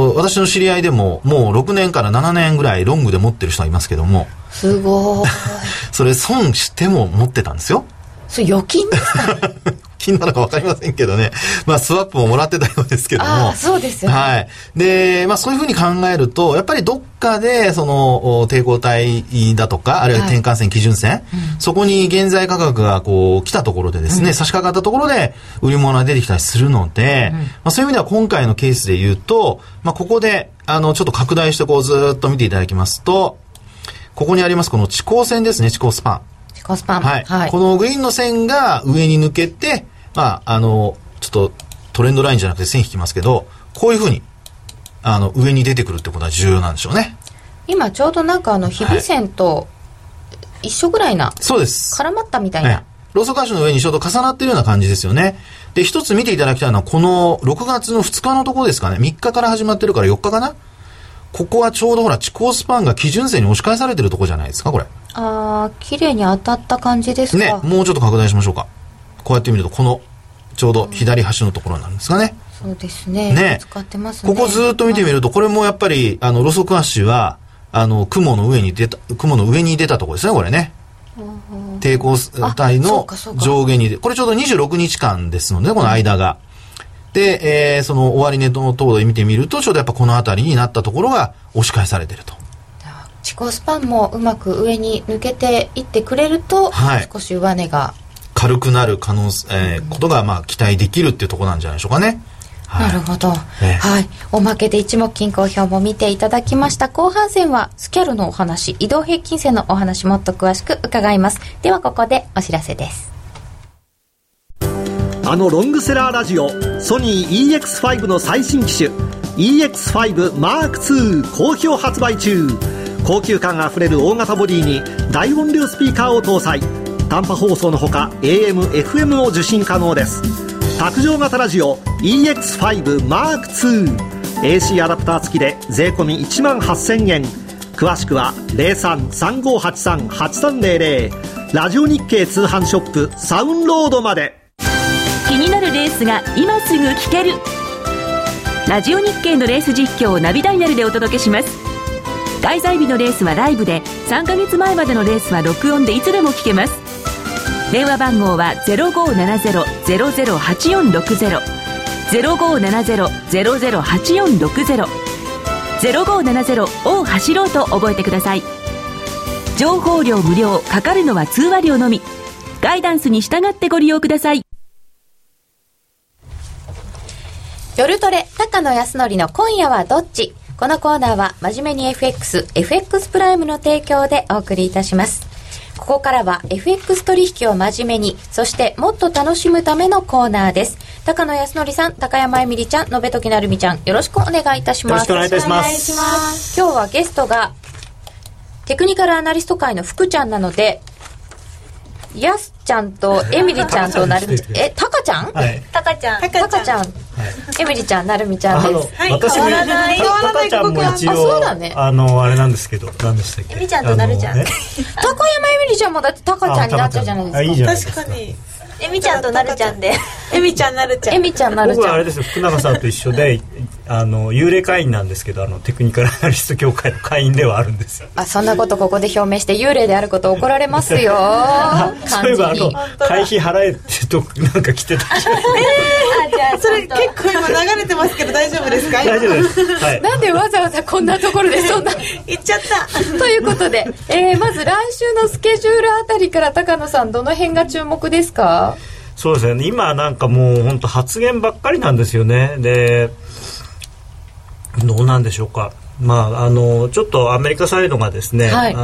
私の知り合いでももう6年から7年ぐらいロングで持ってる人はいますけども、すごいそれ損しても持ってたんですよ。それ預金ですか金なのか分かりませんけどね、まあ、スワップももらってたようですけども、あ、そうですよね。はい。で、まあ、そういうふうに考えると、やっぱりどっかで、その、抵抗体だとか、あるいは転換線、基準線、うん、そこに原材価格がこう、来たところでですね、うん、差し掛かったところで、売り物が出てきたりするので、うん、まあ、そういう意味では今回のケースで言うと、まあ、ここで、ちょっと拡大してこう、ずっと見ていただきますと、ここにあります、この地高線ですね、地高スパン。地高スパン。はい。はい、このグリーンの線が上に抜けて、まあ、ちょっとトレンドラインじゃなくて線引きますけど、こういうふうに、上に出てくるってことは重要なんでしょうね。今、ちょうどなんか日々線と一緒ぐらいな。そうです。絡まったみたいな。はい、ローソク足の上にちょうど重なってるような感じですよね。で、一つ見ていただきたいのは、この6月の2日のところですかね。3日から始まってるから4日かな。ここはちょうどほら、地高スパンが基準線に押し返されてるとこじゃないですか、これ。あー、綺麗に当たった感じですかね。もうちょっと拡大しましょうか。こうやって見ると、このちょうど左端のところになるんですかね。そうですね。ね。使ってますね。ここずっと見てみると、これもやっぱり、路側足は、雲の上に出たところですね、これね。抵抗体の上下に、これちょうど26日間ですので、この間が。で、その終値のところで見てみると、ちょうどやっぱこの辺りになったところが押し返されてると。地高スパンもうまく上に抜けていってくれると、はい、少し上値が軽くなる可能性、ことがまあ期待できるっていうところなんじゃないでしょうかね。はい、なるほど、はい。おまけで一目均衡表も見ていただきました。後半戦はスキャルのお話、移動平均線のお話もっと詳しく伺います。ではここでお知らせです。ロングセラーラジオソニー EX5 の最新機種 EX5 Mark II 好評発売中。高級感あふれる大型ボディに大音量スピーカーを搭載。短波放送のほか AM、FM を受信可能です。卓上型ラジオ EX5 Mark II AC アダプター付きで税込み1万8000円。詳しくは 03-3583-8300 ラジオ日経通販ショップサウンロードまで。気になるレースが今すぐ聞けるラジオ日経のレース実況をナビダイヤルでお届けします。開催日のレースはライブで、3ヶ月前までのレースは録音でいつでも聞けます。電話番号は 0570-008460 0570-008460 0570を走ろうと覚えてください。情報量無料、かかるのは通話料のみ。ガイダンスに従ってご利用ください。夜トレ高野康則の今夜はどっち。このコーナーは真面目に FX プライムの提供でお送りいたします。ここからは FX 取引を真面目に、そしてもっと楽しむためのコーナーです。高野康則さん、高山えみりちゃん、延時成美ちゃん、よろしくお願いいたします。よろしくお願いいたします。今日はゲストがテクニカルアナリスト会の福ちゃんなので、やすちゃんとえみりちゃんとなるみちゃん、たかちゃん、たかちゃん、たかちゃん、えみりちゃん、なるみちゃんです。私もたかちゃんも一応、そうだね、あれなんですけど、何でしたっけ、えみちゃんとなるちゃん、高山えみりちゃんもだってたかちゃんになっちゃうじゃないですか。いいじゃないですか。確かにえみちゃんとなるちゃんで、えみちゃんなるちゃん、えみちゃんなるちゃん。僕はあれですよ、福永さんと一緒で幽霊会員なんですけど、テクニカルアナリスト協会の会員ではあるんですよ。あ、そんなことここで表明して幽霊であること怒られますよ。そういえば会費払えってとなんか来てたそれ結構今流れてますけど大丈夫ですか？大丈夫です、はい、なんでわざわざこんなところでそんな言っちゃったということで、まず来週のスケジュールあたりから、高野さんどの辺が注目ですか？そうですね、今なんかもう本当発言ばっかりなんですよね。で、どうなんでしょうか、まあ、ちょっとアメリカサイドがですね、はい、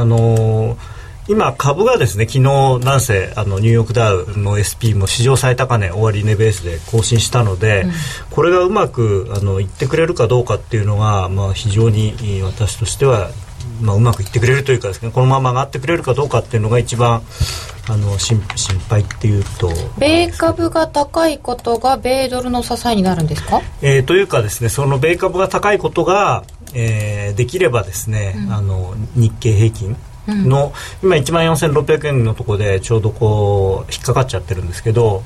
今株がですね、昨日なんせニューヨークダウの SP も史上最高値終値ベースで更新したので、うん、これがうまくいってくれるかどうかっていうのが、まあ、非常に私としては、まあ、うまくいってくれるというかですね、このまま上がってくれるかどうかっていうのが一番心配っていうと、米株が高いことが米ドルの支えになるんですか？というかですね、その米株が高いことが、できればですね、うん、日経平均の、うん、今 14,600 円のところでちょうどこう引っかかっちゃってるんですけど、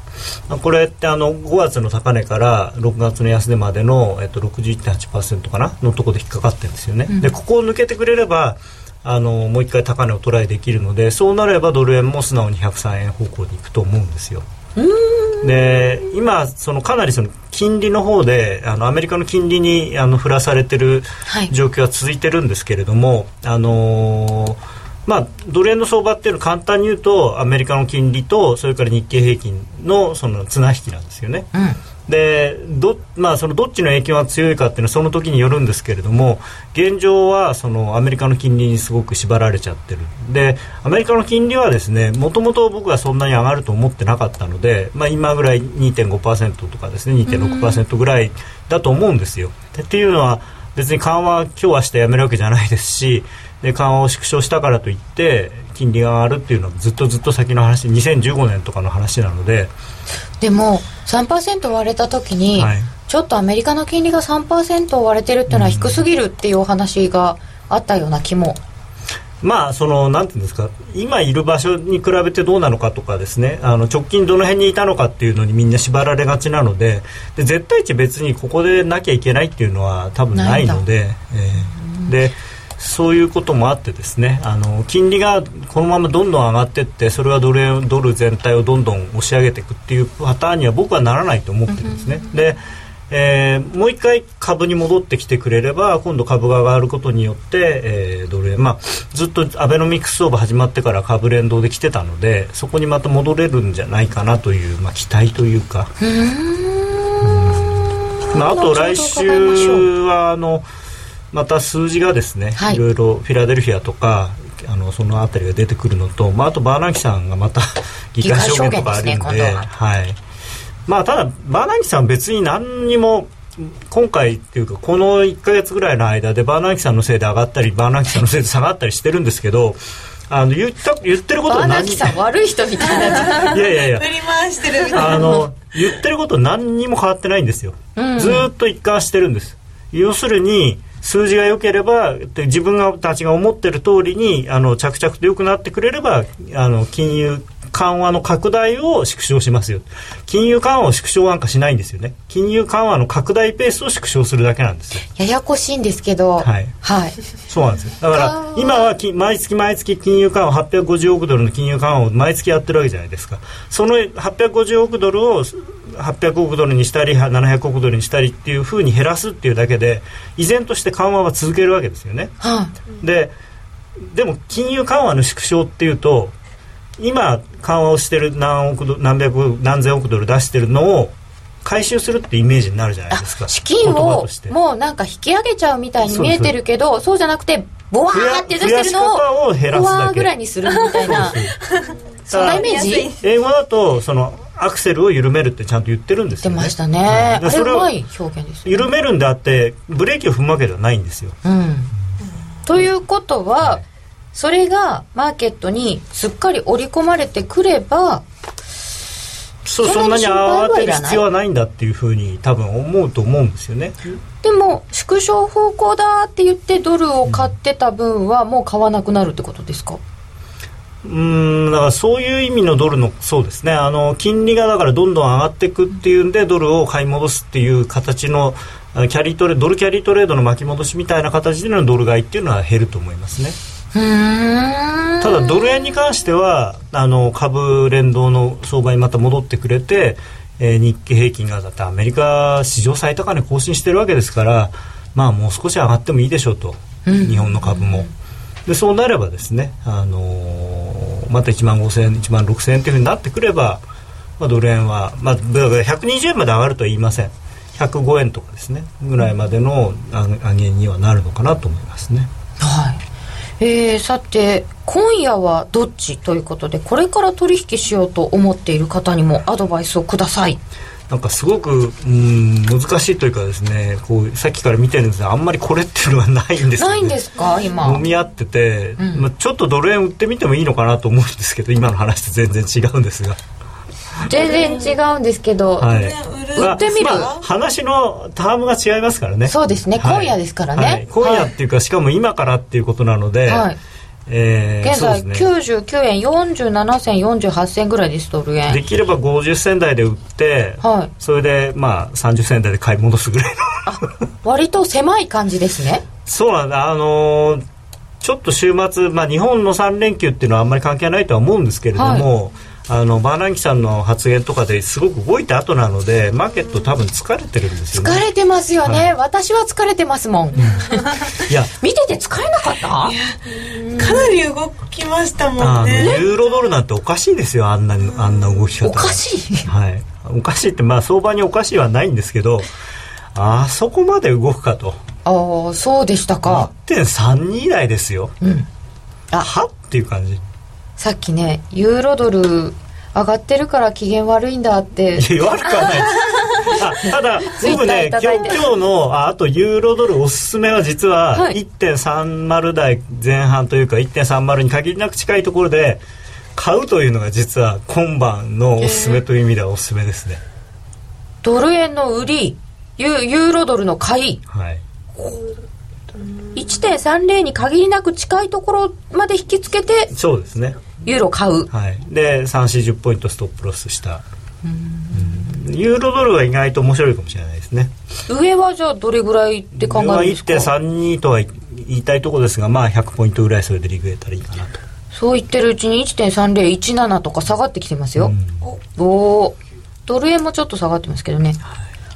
これって5月の高値から6月の安値までの、61.8% かなのところで引っかかってるんですよね、うん、でここを抜けてくれればもう一回高値をトライできるので、そうなればドル円も素直に103円方向に行くと思うんですよ。で今そのかなりその金利の方でアメリカの金利に振らされてる状況は続いてるんですけれども、はい、まあ、ドル円の相場っていうのは簡単に言うとアメリカの金利とそれから日経平均 の綱引きなんですよね、うん、でそのどっちの影響が強いかっていうのはその時によるんですけれども、現状はそのアメリカの金利にすごく縛られちゃってる。でアメリカの金利はですね、もともと僕はそんなに上がると思ってなかったので、まあ、今ぐらい 2.5% とかですね 2.6% ぐらいだと思うんですよ。っていうのは別に緩和今日はしてやめるわけじゃないですし、で緩和を縮小したからといって金利が上がるっていうのはずっと先の話、2015年とかの話なので。でも 3% 割れた時に、はい、ちょっとアメリカの金利が 3% 割れてるっていうのは低すぎるっていうお話があったような気も、まあ、そのなんていうんですか、今いる場所に比べてどうなのかとかですね、直近どの辺にいたのかっていうのにみんな縛られがちなの で絶対値別にここでなきゃいけないっていうのは多分ないので、でそういうこともあってですね、金利がこのままどんどん上がっていって、それはドル全体をどんどん押し上げていくっていうパターンには僕はならないと思ってるんですね。でもう一回株に戻ってきてくれれば、今度株が上がることによって、ドル円、まあ、ずっとアベノミクス相場始まってから株連動できてたので、そこにまた戻れるんじゃないかなという、まあ、期待というか、まあ、あと来週はまた数字がですね、はい、いろいろフィラデルフィアとかそのあたりが出てくるのと、まあ、あとバーナンキさんがまた議会証言とかあるんで、議会証言ですね、今度は。はい、まあ、ただバーナンキさん別に何にも今回っていうかこの1ヶ月ぐらいの間でバーナンキさんのせいで上がったりバーナンキさんのせいで下がったりしてるんですけど、言ってることは何、バーナンキさん悪い人みたいな、いやいやいや振り回してるみたいな、言ってること何にも変わってないんですよ、うん、ずっと一貫してるんです。要するに数字が良ければ、自分たちが思ってる通りに着々と良くなってくれれば金融緩和の拡大を縮小しますよ。金融緩和を縮小なんかしないんですよね。金融緩和の拡大ペースを縮小するだけなんですよ。ややこしいんですけど、はい、はい、そうなんですよ。だから今は毎月金融緩和850億ドルの金融緩和を毎月やってるわけじゃないですか。その850億ドルを800億ドルにしたり700億ドルにしたりっていう風に減らすっていうだけで、依然として緩和は続けるわけですよね、はい、でも金融緩和の縮小っていうと、今緩和をしてる何千億ドル出してるのを回収するってイメージになるじゃないですか。資金をもうなんか引き上げちゃうみたいに見えてるけど、そうじゃなくてボワーって出してるのをボワーぐらいにするみたいなそんなイメージ。英語だとそのアクセルを緩めるってちゃんと言ってるんですよね。出ましたね、うん、それは表現です、ね、緩めるんであってブレーキを踏むわけではないんですよ、うんうん、ということは、はい、それがマーケットにすっかり織り込まれてくれば、そんなに慌てる必要はないんだっていうふうに多分思うと思うんですよね。でも縮小方向だって言ってドルを買ってた分はもう買わなくなるってことですか。だからそういう意味のドルの、そうですね、金利がだからどんどん上がっていくっていうんでドルを買い戻すっていう形のドルキャリートレードの巻き戻しみたいな形でのドル買いっていうのは減ると思いますね。ただドル円に関しては株連動の相場にまた戻ってくれて、日経平均がだってアメリカ史上最高値更新してるわけですから、まあ、もう少し上がってもいいでしょうと、うん、日本の株もでそうなればですね、また1万5000円1万6000円というふうになってくれば、まあ、ドル円は、まあ、120円まで上がるとは言いません、105円とかですねぐらいまでの上げにはなるのかなと思いますね。はい、さて今夜はどっちということで、これから取引しようと思っている方にもアドバイスをください。なんかすごく難しいというかですね、こうさっきから見てるんですが、あんまりこれっていうのはないんですよね。ないんですか今揉み合ってて、うん、まあ、ちょっとドル円売ってみてもいいのかなと思うんですけど、今の話と全然違うんですが全然違うんですけど、はい、売ってみる、まあ、話のタームが違いますからね。そうですね、はい、今夜ですからね、はい、今夜っていうかしかも今からっていうことなので、はい、現在、ね、99円47銭48銭ぐらいです。ドル円できれば50銭台で売って、はい、それでまあ30銭台で買い戻すぐらいの割と狭い感じですね。そうなんだ、ちょっと週末、まあ、日本の3連休っていうのはあんまり関係ないとは思うんですけれども、はい、バーナンキさんの発言とかですごく動いた後なのでマーケット多分疲れてるんですよね。疲れてますよね、はい、私は疲れてますもんいや見てて疲れなかった？いや、かなり動きましたもんね。ユーロドルなんておかしいですよ。あんな動き方おかしい、はい、おかしいって、まあ、相場におかしいはないんですけど、あそこまで動くかと。ああ、そうでしたか。 1.32 以内ですよ、うん、あはっていう感じ。さっきね、ユーロドル上がってるから機嫌悪いんだって。いや、悪くはないですただ僕ね、今日の あとユーロドルおすすめは実は 1.30 台前半というか 1.30 に限りなく近いところで買うというのが実は今晩のおすすめという意味ではおすすめですね。ドル円の売り、ユーロドルの買い、はい、1.30 に限りなく近いところまで引きつけて、そうですね、ユーロ買う、はい、で 3,40 ポイントストップロスした。うん、ユーロドルは意外と面白いかもしれないですね。上はじゃあどれぐらいって考えるんですか？ 1.32 とは言いたいところですが、まあ100ポイントぐらいそれでリグえたらいいかなと。そう言ってるうちに 1.3017 とか下がってきてますよ。うん、お、ドル円もちょっと下がってますけどね。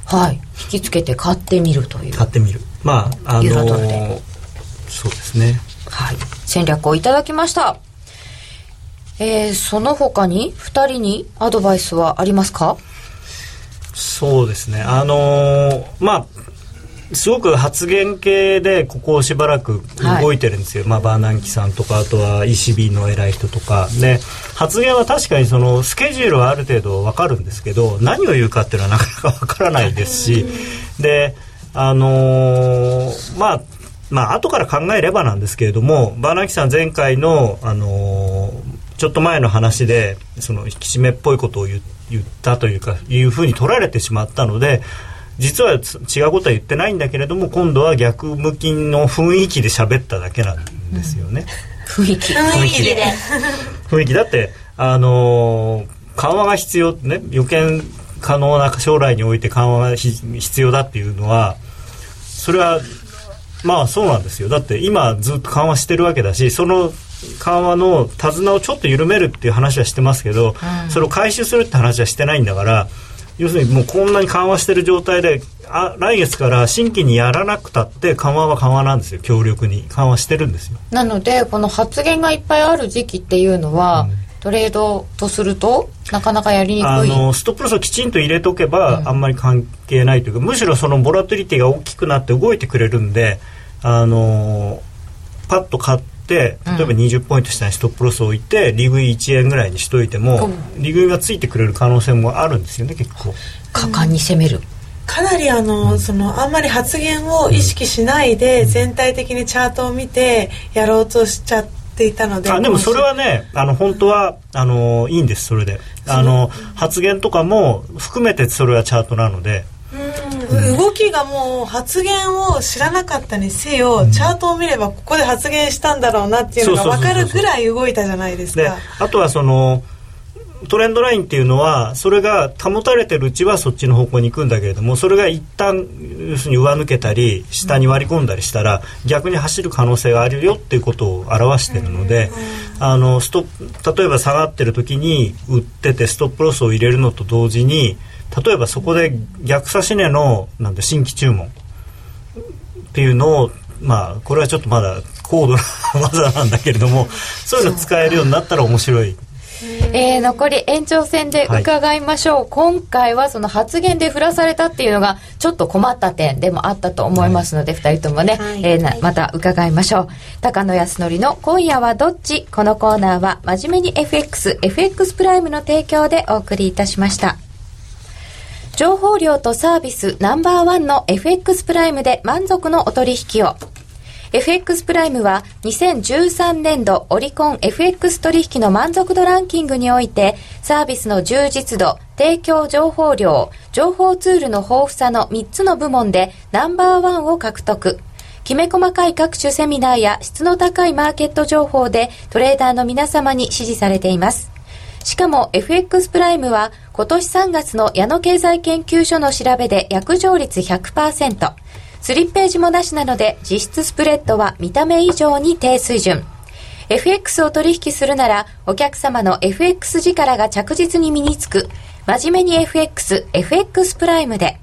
はい、はい、引きつけて買ってみるという、買ってみる、まあユーロドルで、そうですね、はい、戦略をいただきました。その他に2人にアドバイスはありますか？そうですね、まあすごく発言系でここをしばらく動いてるんですよ、はい、まあ、バーナンキさんとか、あとは ECB の偉い人とかで、発言は確かにそのスケジュールはある程度分かるんですけど、何を言うかっていうのはなかなか分からないですしで、まあ後から考えればなんですけれども、バーナンキさん前回の、ちょっと前の話でその引き締めっぽいことを言ったというかいうふうに取られてしまったので、実は違うことは言ってないんだけれども、今度は逆向きの雰囲気で喋っただけなんですよね。うん、雰囲気で雰囲気だって、緩和が必要、ね、予見可能な将来において緩和が必要だっていうのは、それはまあそうなんですよ。だって今ずっと緩和してるわけだし、その緩和の手綱をちょっと緩めるっていう話はしてますけど、うん、それを回収するって話はしてないんだから、要するにもうこんなに緩和してる状態で、来月から新規にやらなくたって緩和は緩和なんですよ。強力に緩和してるんですよ。なのでこの発言がいっぱいある時期っていうのは、うん、トレードとするとなかなかやりにくい、ストップロスをきちんと入れとけば、うん、あんまり関係ないというか、むしろそのボラティリティが大きくなって動いてくれるんで、パッと買って、例えば20ポイント下にストップロスを置いて、利食い1円ぐらいにしといても、利食いがついてくれる可能性もあるんですよね。結構果敢に攻める、かなりそのあんまり発言を意識しないで全体的にチャートを見てやろうとしちゃっていたので、でもそれはね、本当はいいんです。それで発言とかも含めてそれはチャートなので、うん、動きがもう発言を知らなかったにせよ、うん、チャートを見ればここで発言したんだろうなっていうのが分かるぐらい動いたじゃないですか。あとはそのトレンドラインっていうのは、それが保たれてるうちはそっちの方向に行くんだけれども、それが一旦要するに上抜けたり下に割り込んだりしたら、逆に走る可能性があるよっていうことを表してるので、例えば下がってる時に売っててストップロスを入れるのと同時に、例えばそこで逆差し値のなんて新規注文っていうのを、まあこれはちょっとまだ高度な技なんだけれども、そういうの使えるようになったら面白い。残り延長戦で伺いましょう、はい、今回はその発言で振らされたっていうのがちょっと困った点でもあったと思いますので、はい、2人ともね、はい、また伺いましょう。高野康則の今夜はどっち、このコーナーは真面目に FX プライムの提供でお送りいたしました。情報量とサービスナンバーワンの FX プライムで満足のお取引を。 FX プライムは2013年度オリコン FX 取引の満足度ランキングにおいて、サービスの充実度、提供情報量、情報ツールの豊富さの3つの部門でナンバーワンを獲得。きめ細かい各種セミナーや質の高いマーケット情報でトレーダーの皆様に支持されています。しかも FX プライムは今年3月の矢野経済研究所の調べで約定率 100%、 スリッページもなしなので実質スプレッドは見た目以上に低水準。FX を取引するならお客様の FX 力が着実に身につく。真面目に FX プライムで。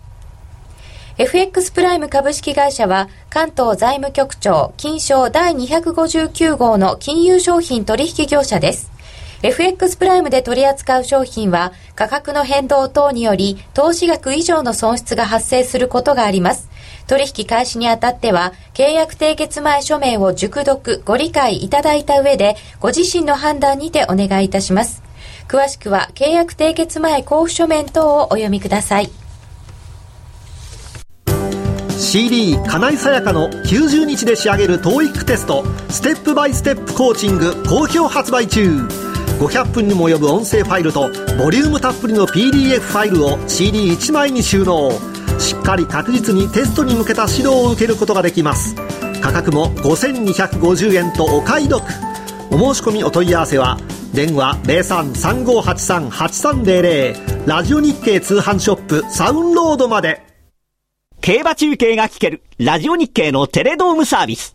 FX プライム株式会社は関東財務局長金商第259号の金融商品取引業者です。 FX プライムで取り扱う商品は価格の変動等により投資額以上の損失が発生することがあります。取引開始にあたっては契約締結前書面を熟読ご理解いただいた上でご自身の判断にてお願いいたします。詳しくは契約締結前交付書面等をお読みください。 CD 金井さやかの90日で仕上げる TOEIC テストステップバイステップコーチング好評発売中。500分にも及ぶ音声ファイルとボリュームたっぷりの PDF ファイルを CD1 枚に収納。しっかり確実にテストに向けた指導を受けることができます。価格も5250円とお買い得。お申し込みお問い合わせは電話 03-3583-8300 ラジオ日経通販ショップサウンロードまで。競馬中継が聞けるラジオ日経のテレドームサービス。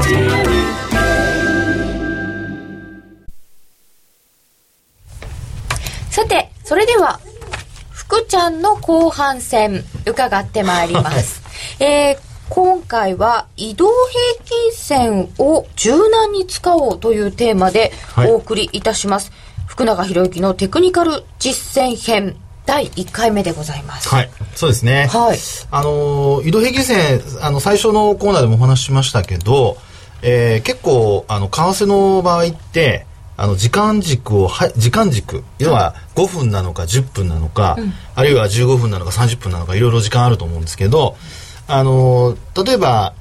ジオ日経。さてそれでは福ちゃんの後半戦伺ってまいります、今回は移動平均線を柔軟に使おうというテーマでお送りいたします、はい、福永博之のテクニカル実践編第1回目でございます。はい、そうですね。はい、移動平均線最初のコーナーでもお話ししましたけど、結構為替の場合って時間軸要は5分なのか10分なのか、うん、あるいは15分なのか30分なのかいろいろ時間あると思うんですけど、例えば、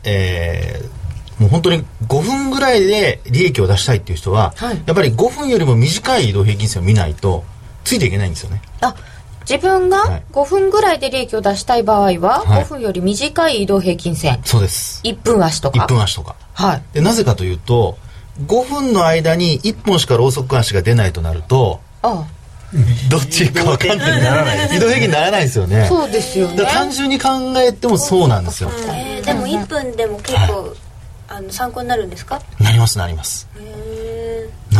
もう本当に5分ぐらいで利益を出したいっていう人は、はい、やっぱり5分よりも短い移動平均線を見ないとついていけないんですよね。自分が5分ぐらいで利益を出したい場合は、はい、5分より短い移動平均線、そうです、1分足とか、はい、でなぜかというと5分の間に1本しかローソク足が出ないとなるとどっちか分かんないならない移動平均にならないですよね。そうですよね。だから単純に考えてもそうなんですよ、でも1分でも結構、はい、参考になるんですか？なります。な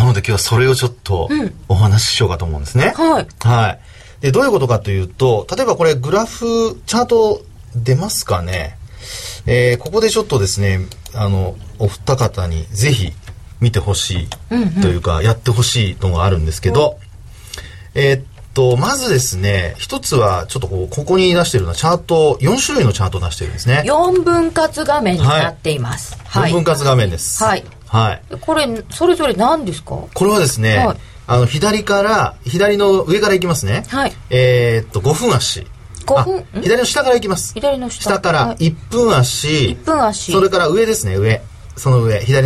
ので今日はそれをちょっとお話ししようかと思うんですね、うん、はい、はいでどういうことかというと、例えばこれグラフチャート出ますかね、ここでちょっとですねお二方にぜひ見てほしいというか、うんうん、やってほしいのがあるんですけど、まずですね一つはちょっとここに出しているのはチャート4種類のチャートを出しているんですね。4分割画面になっています、はい、4分割画面です、はいはい、これそれぞれ何ですか？これはですね、はい、左の上からいきますね、はい、5分足5分左の下からいきます。左の下から1分足、はい、1分足それから上ですね、上左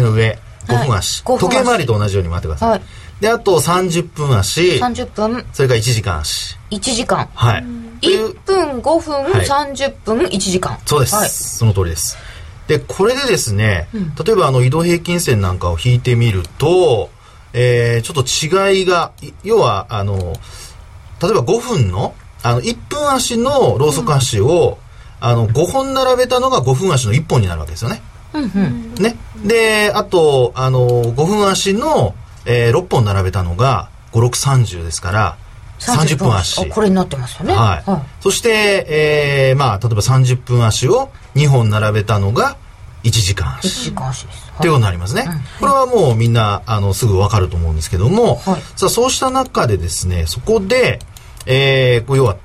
の上5分足、はい、時計回りと同じように回ってください、はい、であと30分足30分それから1時間足1時間、はい、1分5分、はい、30分1時間そうです、はい、その通りです。でこれでですね、うん、例えば移動平均線なんかを引いてみるとちょっと違いが要は例えば5分の1分足のローソク足を、うん、5本並べたのが5分足の1本になるわけですよね、うんうん、ねであと5分足の、6本並べたのが5630ですから30分足これになってますよね、はいはい、そして、例えば30分足を2本並べたのが1時間足ですということになりますね、はい、これはもうみんなすぐ分かると思うんですけども、はい、さあそうした中でですねそこで、要は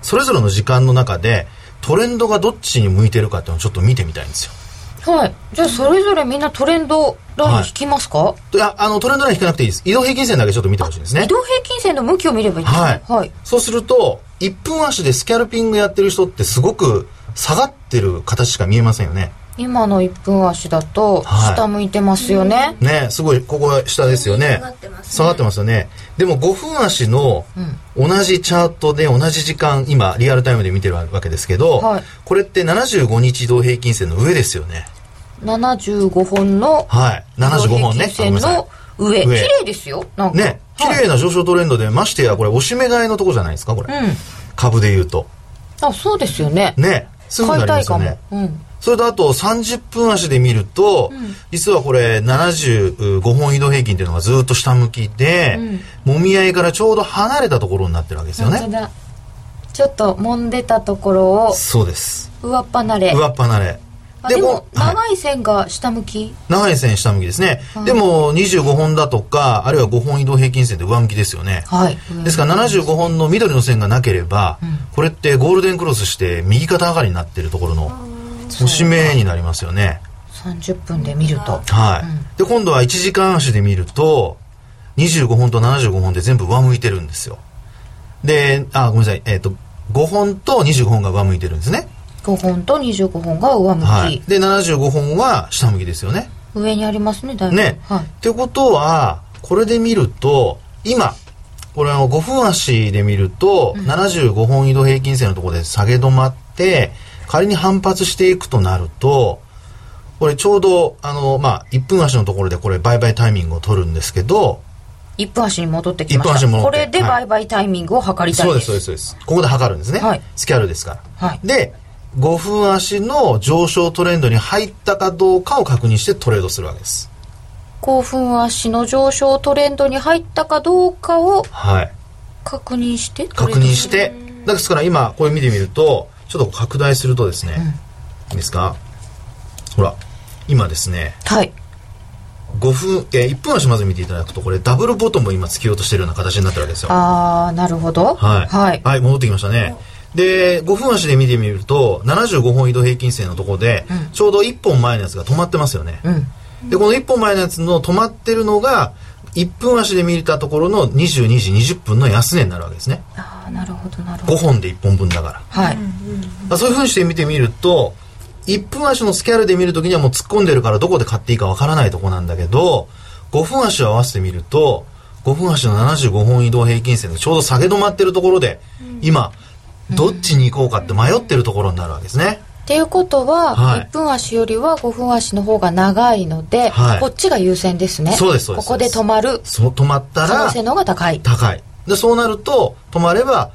それぞれの時間の中でトレンドがどっちに向いてるかっていうのをちょっと見てみたいんですよ。はい、じゃあそれぞれみんなトレンドライン引きますか？はい、いやトレンドライン引かなくていいです。移動平均線だけちょっと見てほしいんですね。移動平均線の向きを見ればいいんですね、はいはい、そうすると1分足でスキャルピングやってる人ってすごく下がってる形しか見えませんよね。今の1分足だと下向いてますよね、はい、ね、すごいここは下ですよね、下がってますよね。でも5分足の同じチャートで同じ時間、今リアルタイムで見てるわけですけど、はい、これって75日移動平均線の上ですよね。75本の移動平均線の上、綺麗ですよ、なんかね、綺麗な上昇トレンドで、ましてやこれ押し目買いのとこじゃないですかこれ、うん、株でいうと、あ、そうですよね、ね、すぐになりますよね、買いたいかも、うん。それとあと30分足で見ると、うん、実はこれ75本移動平均というのがずっと下向きで、うん、もみ合いからちょうど離れたところになってるわけですよね。本当だ、ちょっともんでたところを、そうです、上っ離れ、上っ離れでも長い線が下向き、はい、長い線下向きですね、はい、でも25本だとかあるいは5本移動平均線って上向きですよね、はい、ですから75本の緑の線がなければ、うん、これってゴールデンクロスして右肩上がりになってるところの押し目になりますよね。30分で見ると、はい、うん、で今度は1時間足で見ると25本と75本で全部上向いてるんですよ。で、あ、ごめんなさい、5本と25本が上向いてるんですね。5本と25本が上向き、はい、で75本は下向きですよね。上にありますね、だいぶね、はい、ってことはこれで見ると、今これ5分足で見ると、うん、75本移動平均線のところで下げ止まって仮に反発していくとなると、これちょうど1分足のところでこれ売買タイミングを取るんですけど、1分足に戻ってきました。これで売買タイミングを測りたいです、はい、そうです、そうです、ここで測るんですね、はい、スキャルですから、はい、で5分足の上昇トレンドに入ったかどうかを確認してトレードするわけです。5分足の上昇トレンドに入ったかどうかを確認して、はい、確認して、ですから今これ見てみると、ちょっと拡大するとですね、うん、いいですか、ほら今ですね、はい、1分足まず見ていただくと、これダブルボトムを今突き落としてるような形になってるわけですよ。ああ、なるほど、はい、はいはい、戻ってきましたね。で5分足で見てみると75本移動平均線のところで、うん、ちょうど1本前のやつが止まってますよね、うん、でこの1本前のやつの止まってるのが1分足で見たところの22時20分の安値になるわけですね。あ、なるほど、なるほど、5本で1本分だから、はい、そういうふうにして見てみると、1分足のスキャルで見るときにはもう突っ込んでるからどこで買っていいかわからないとこなんだけど、5分足を合わせてみると5分足の75本移動平均線のちょうど下げ止まってるところで、うん、今どっちに行こうかって迷ってるところになるわけですね。っていうことは、はい、1分足よりは5分足の方が長いので、はい、こっちが優先ですね。そうです、そうです、ここで止まる、そう、止まったら可能性の方が高いで、そうなると止まればっ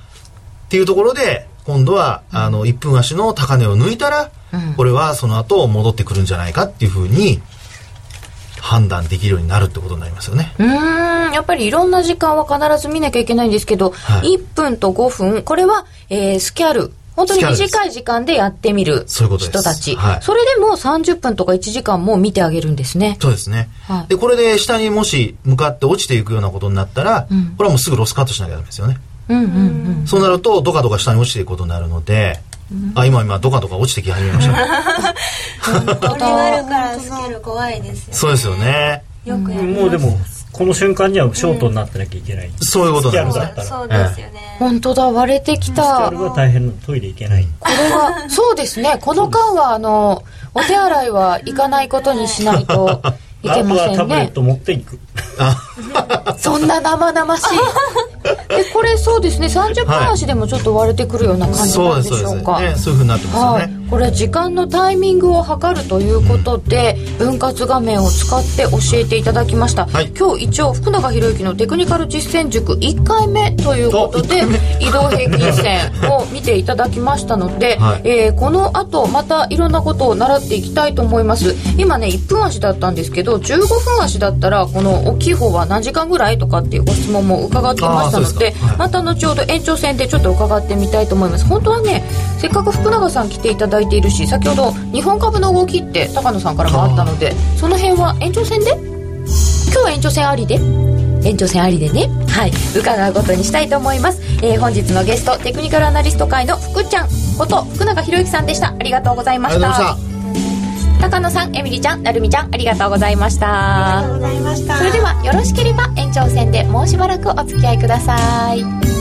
ていうところで、今度は、うん、1分足の高値を抜いたら、うん、これはその後戻ってくるんじゃないかっていうふうに判断できるようになるってことになりますよね。やっぱりいろんな時間は必ず見なきゃいけないんですけど、はい、1分と5分、これは、スキャル、本当に短い時間でやってみる人たち、はい、それでも30分とか1時間も見てあげるんですね。そうですね、はい、でこれで下にもし向かって落ちていくようなことになったら、うん、これはもうすぐロスカットしなきゃダメですよね、うんうんうん、そうなるとドカドカ下に落ちていくことになるので、あ、今どかどか落ちてき始めましたこれがあるからスキル怖いですよね。そうですよね、よくやります。もうでもこの瞬間にはショートになってなきゃいけない、うん、そういうことなんです。スキャルだったらそうですよね、本当だ、割れてきた、スキャルは大変な、トイレ行けない、これはそうですね、この間はお手洗いは行かないことにしないといけませんね。あとはタブレット持っていくそんな生々しいでこれそうですね、30分足でもちょっと割れてくるような感じなんでしょうか、はい、そういう風になってますよね、はい、これ時間のタイミングを測るということで、うん、分割画面を使って教えていただきました、はい、今日一応福永博之のテクニカル実践塾1回目ということで移動平均線を見ていただきましたので、はい、この後またいろんなことを習っていきたいと思います。今ね1分足だったんですけど、15分足だったらこの大きい方は何時間ぐらいとかっていうご質問も伺ってましたので、はい、また後ほど延長戦でちょっと伺ってみたいと思います。本当はね、せっかく福永さん来ていただいているし、先ほど日本株の動きって高野さんからもあったので、その辺は延長戦で、今日は延長戦ありで、延長戦ありでね、はい、伺うことにしたいと思います、本日のゲスト、テクニカルアナリスト会の福ちゃんこと福永博之さんでした。ありがとうございました。高野さん、エミリちゃん、なるみちゃん、ありがとうございました。ありがとうございました。それではよろしければ延長戦でもうしばらくお付き合いください。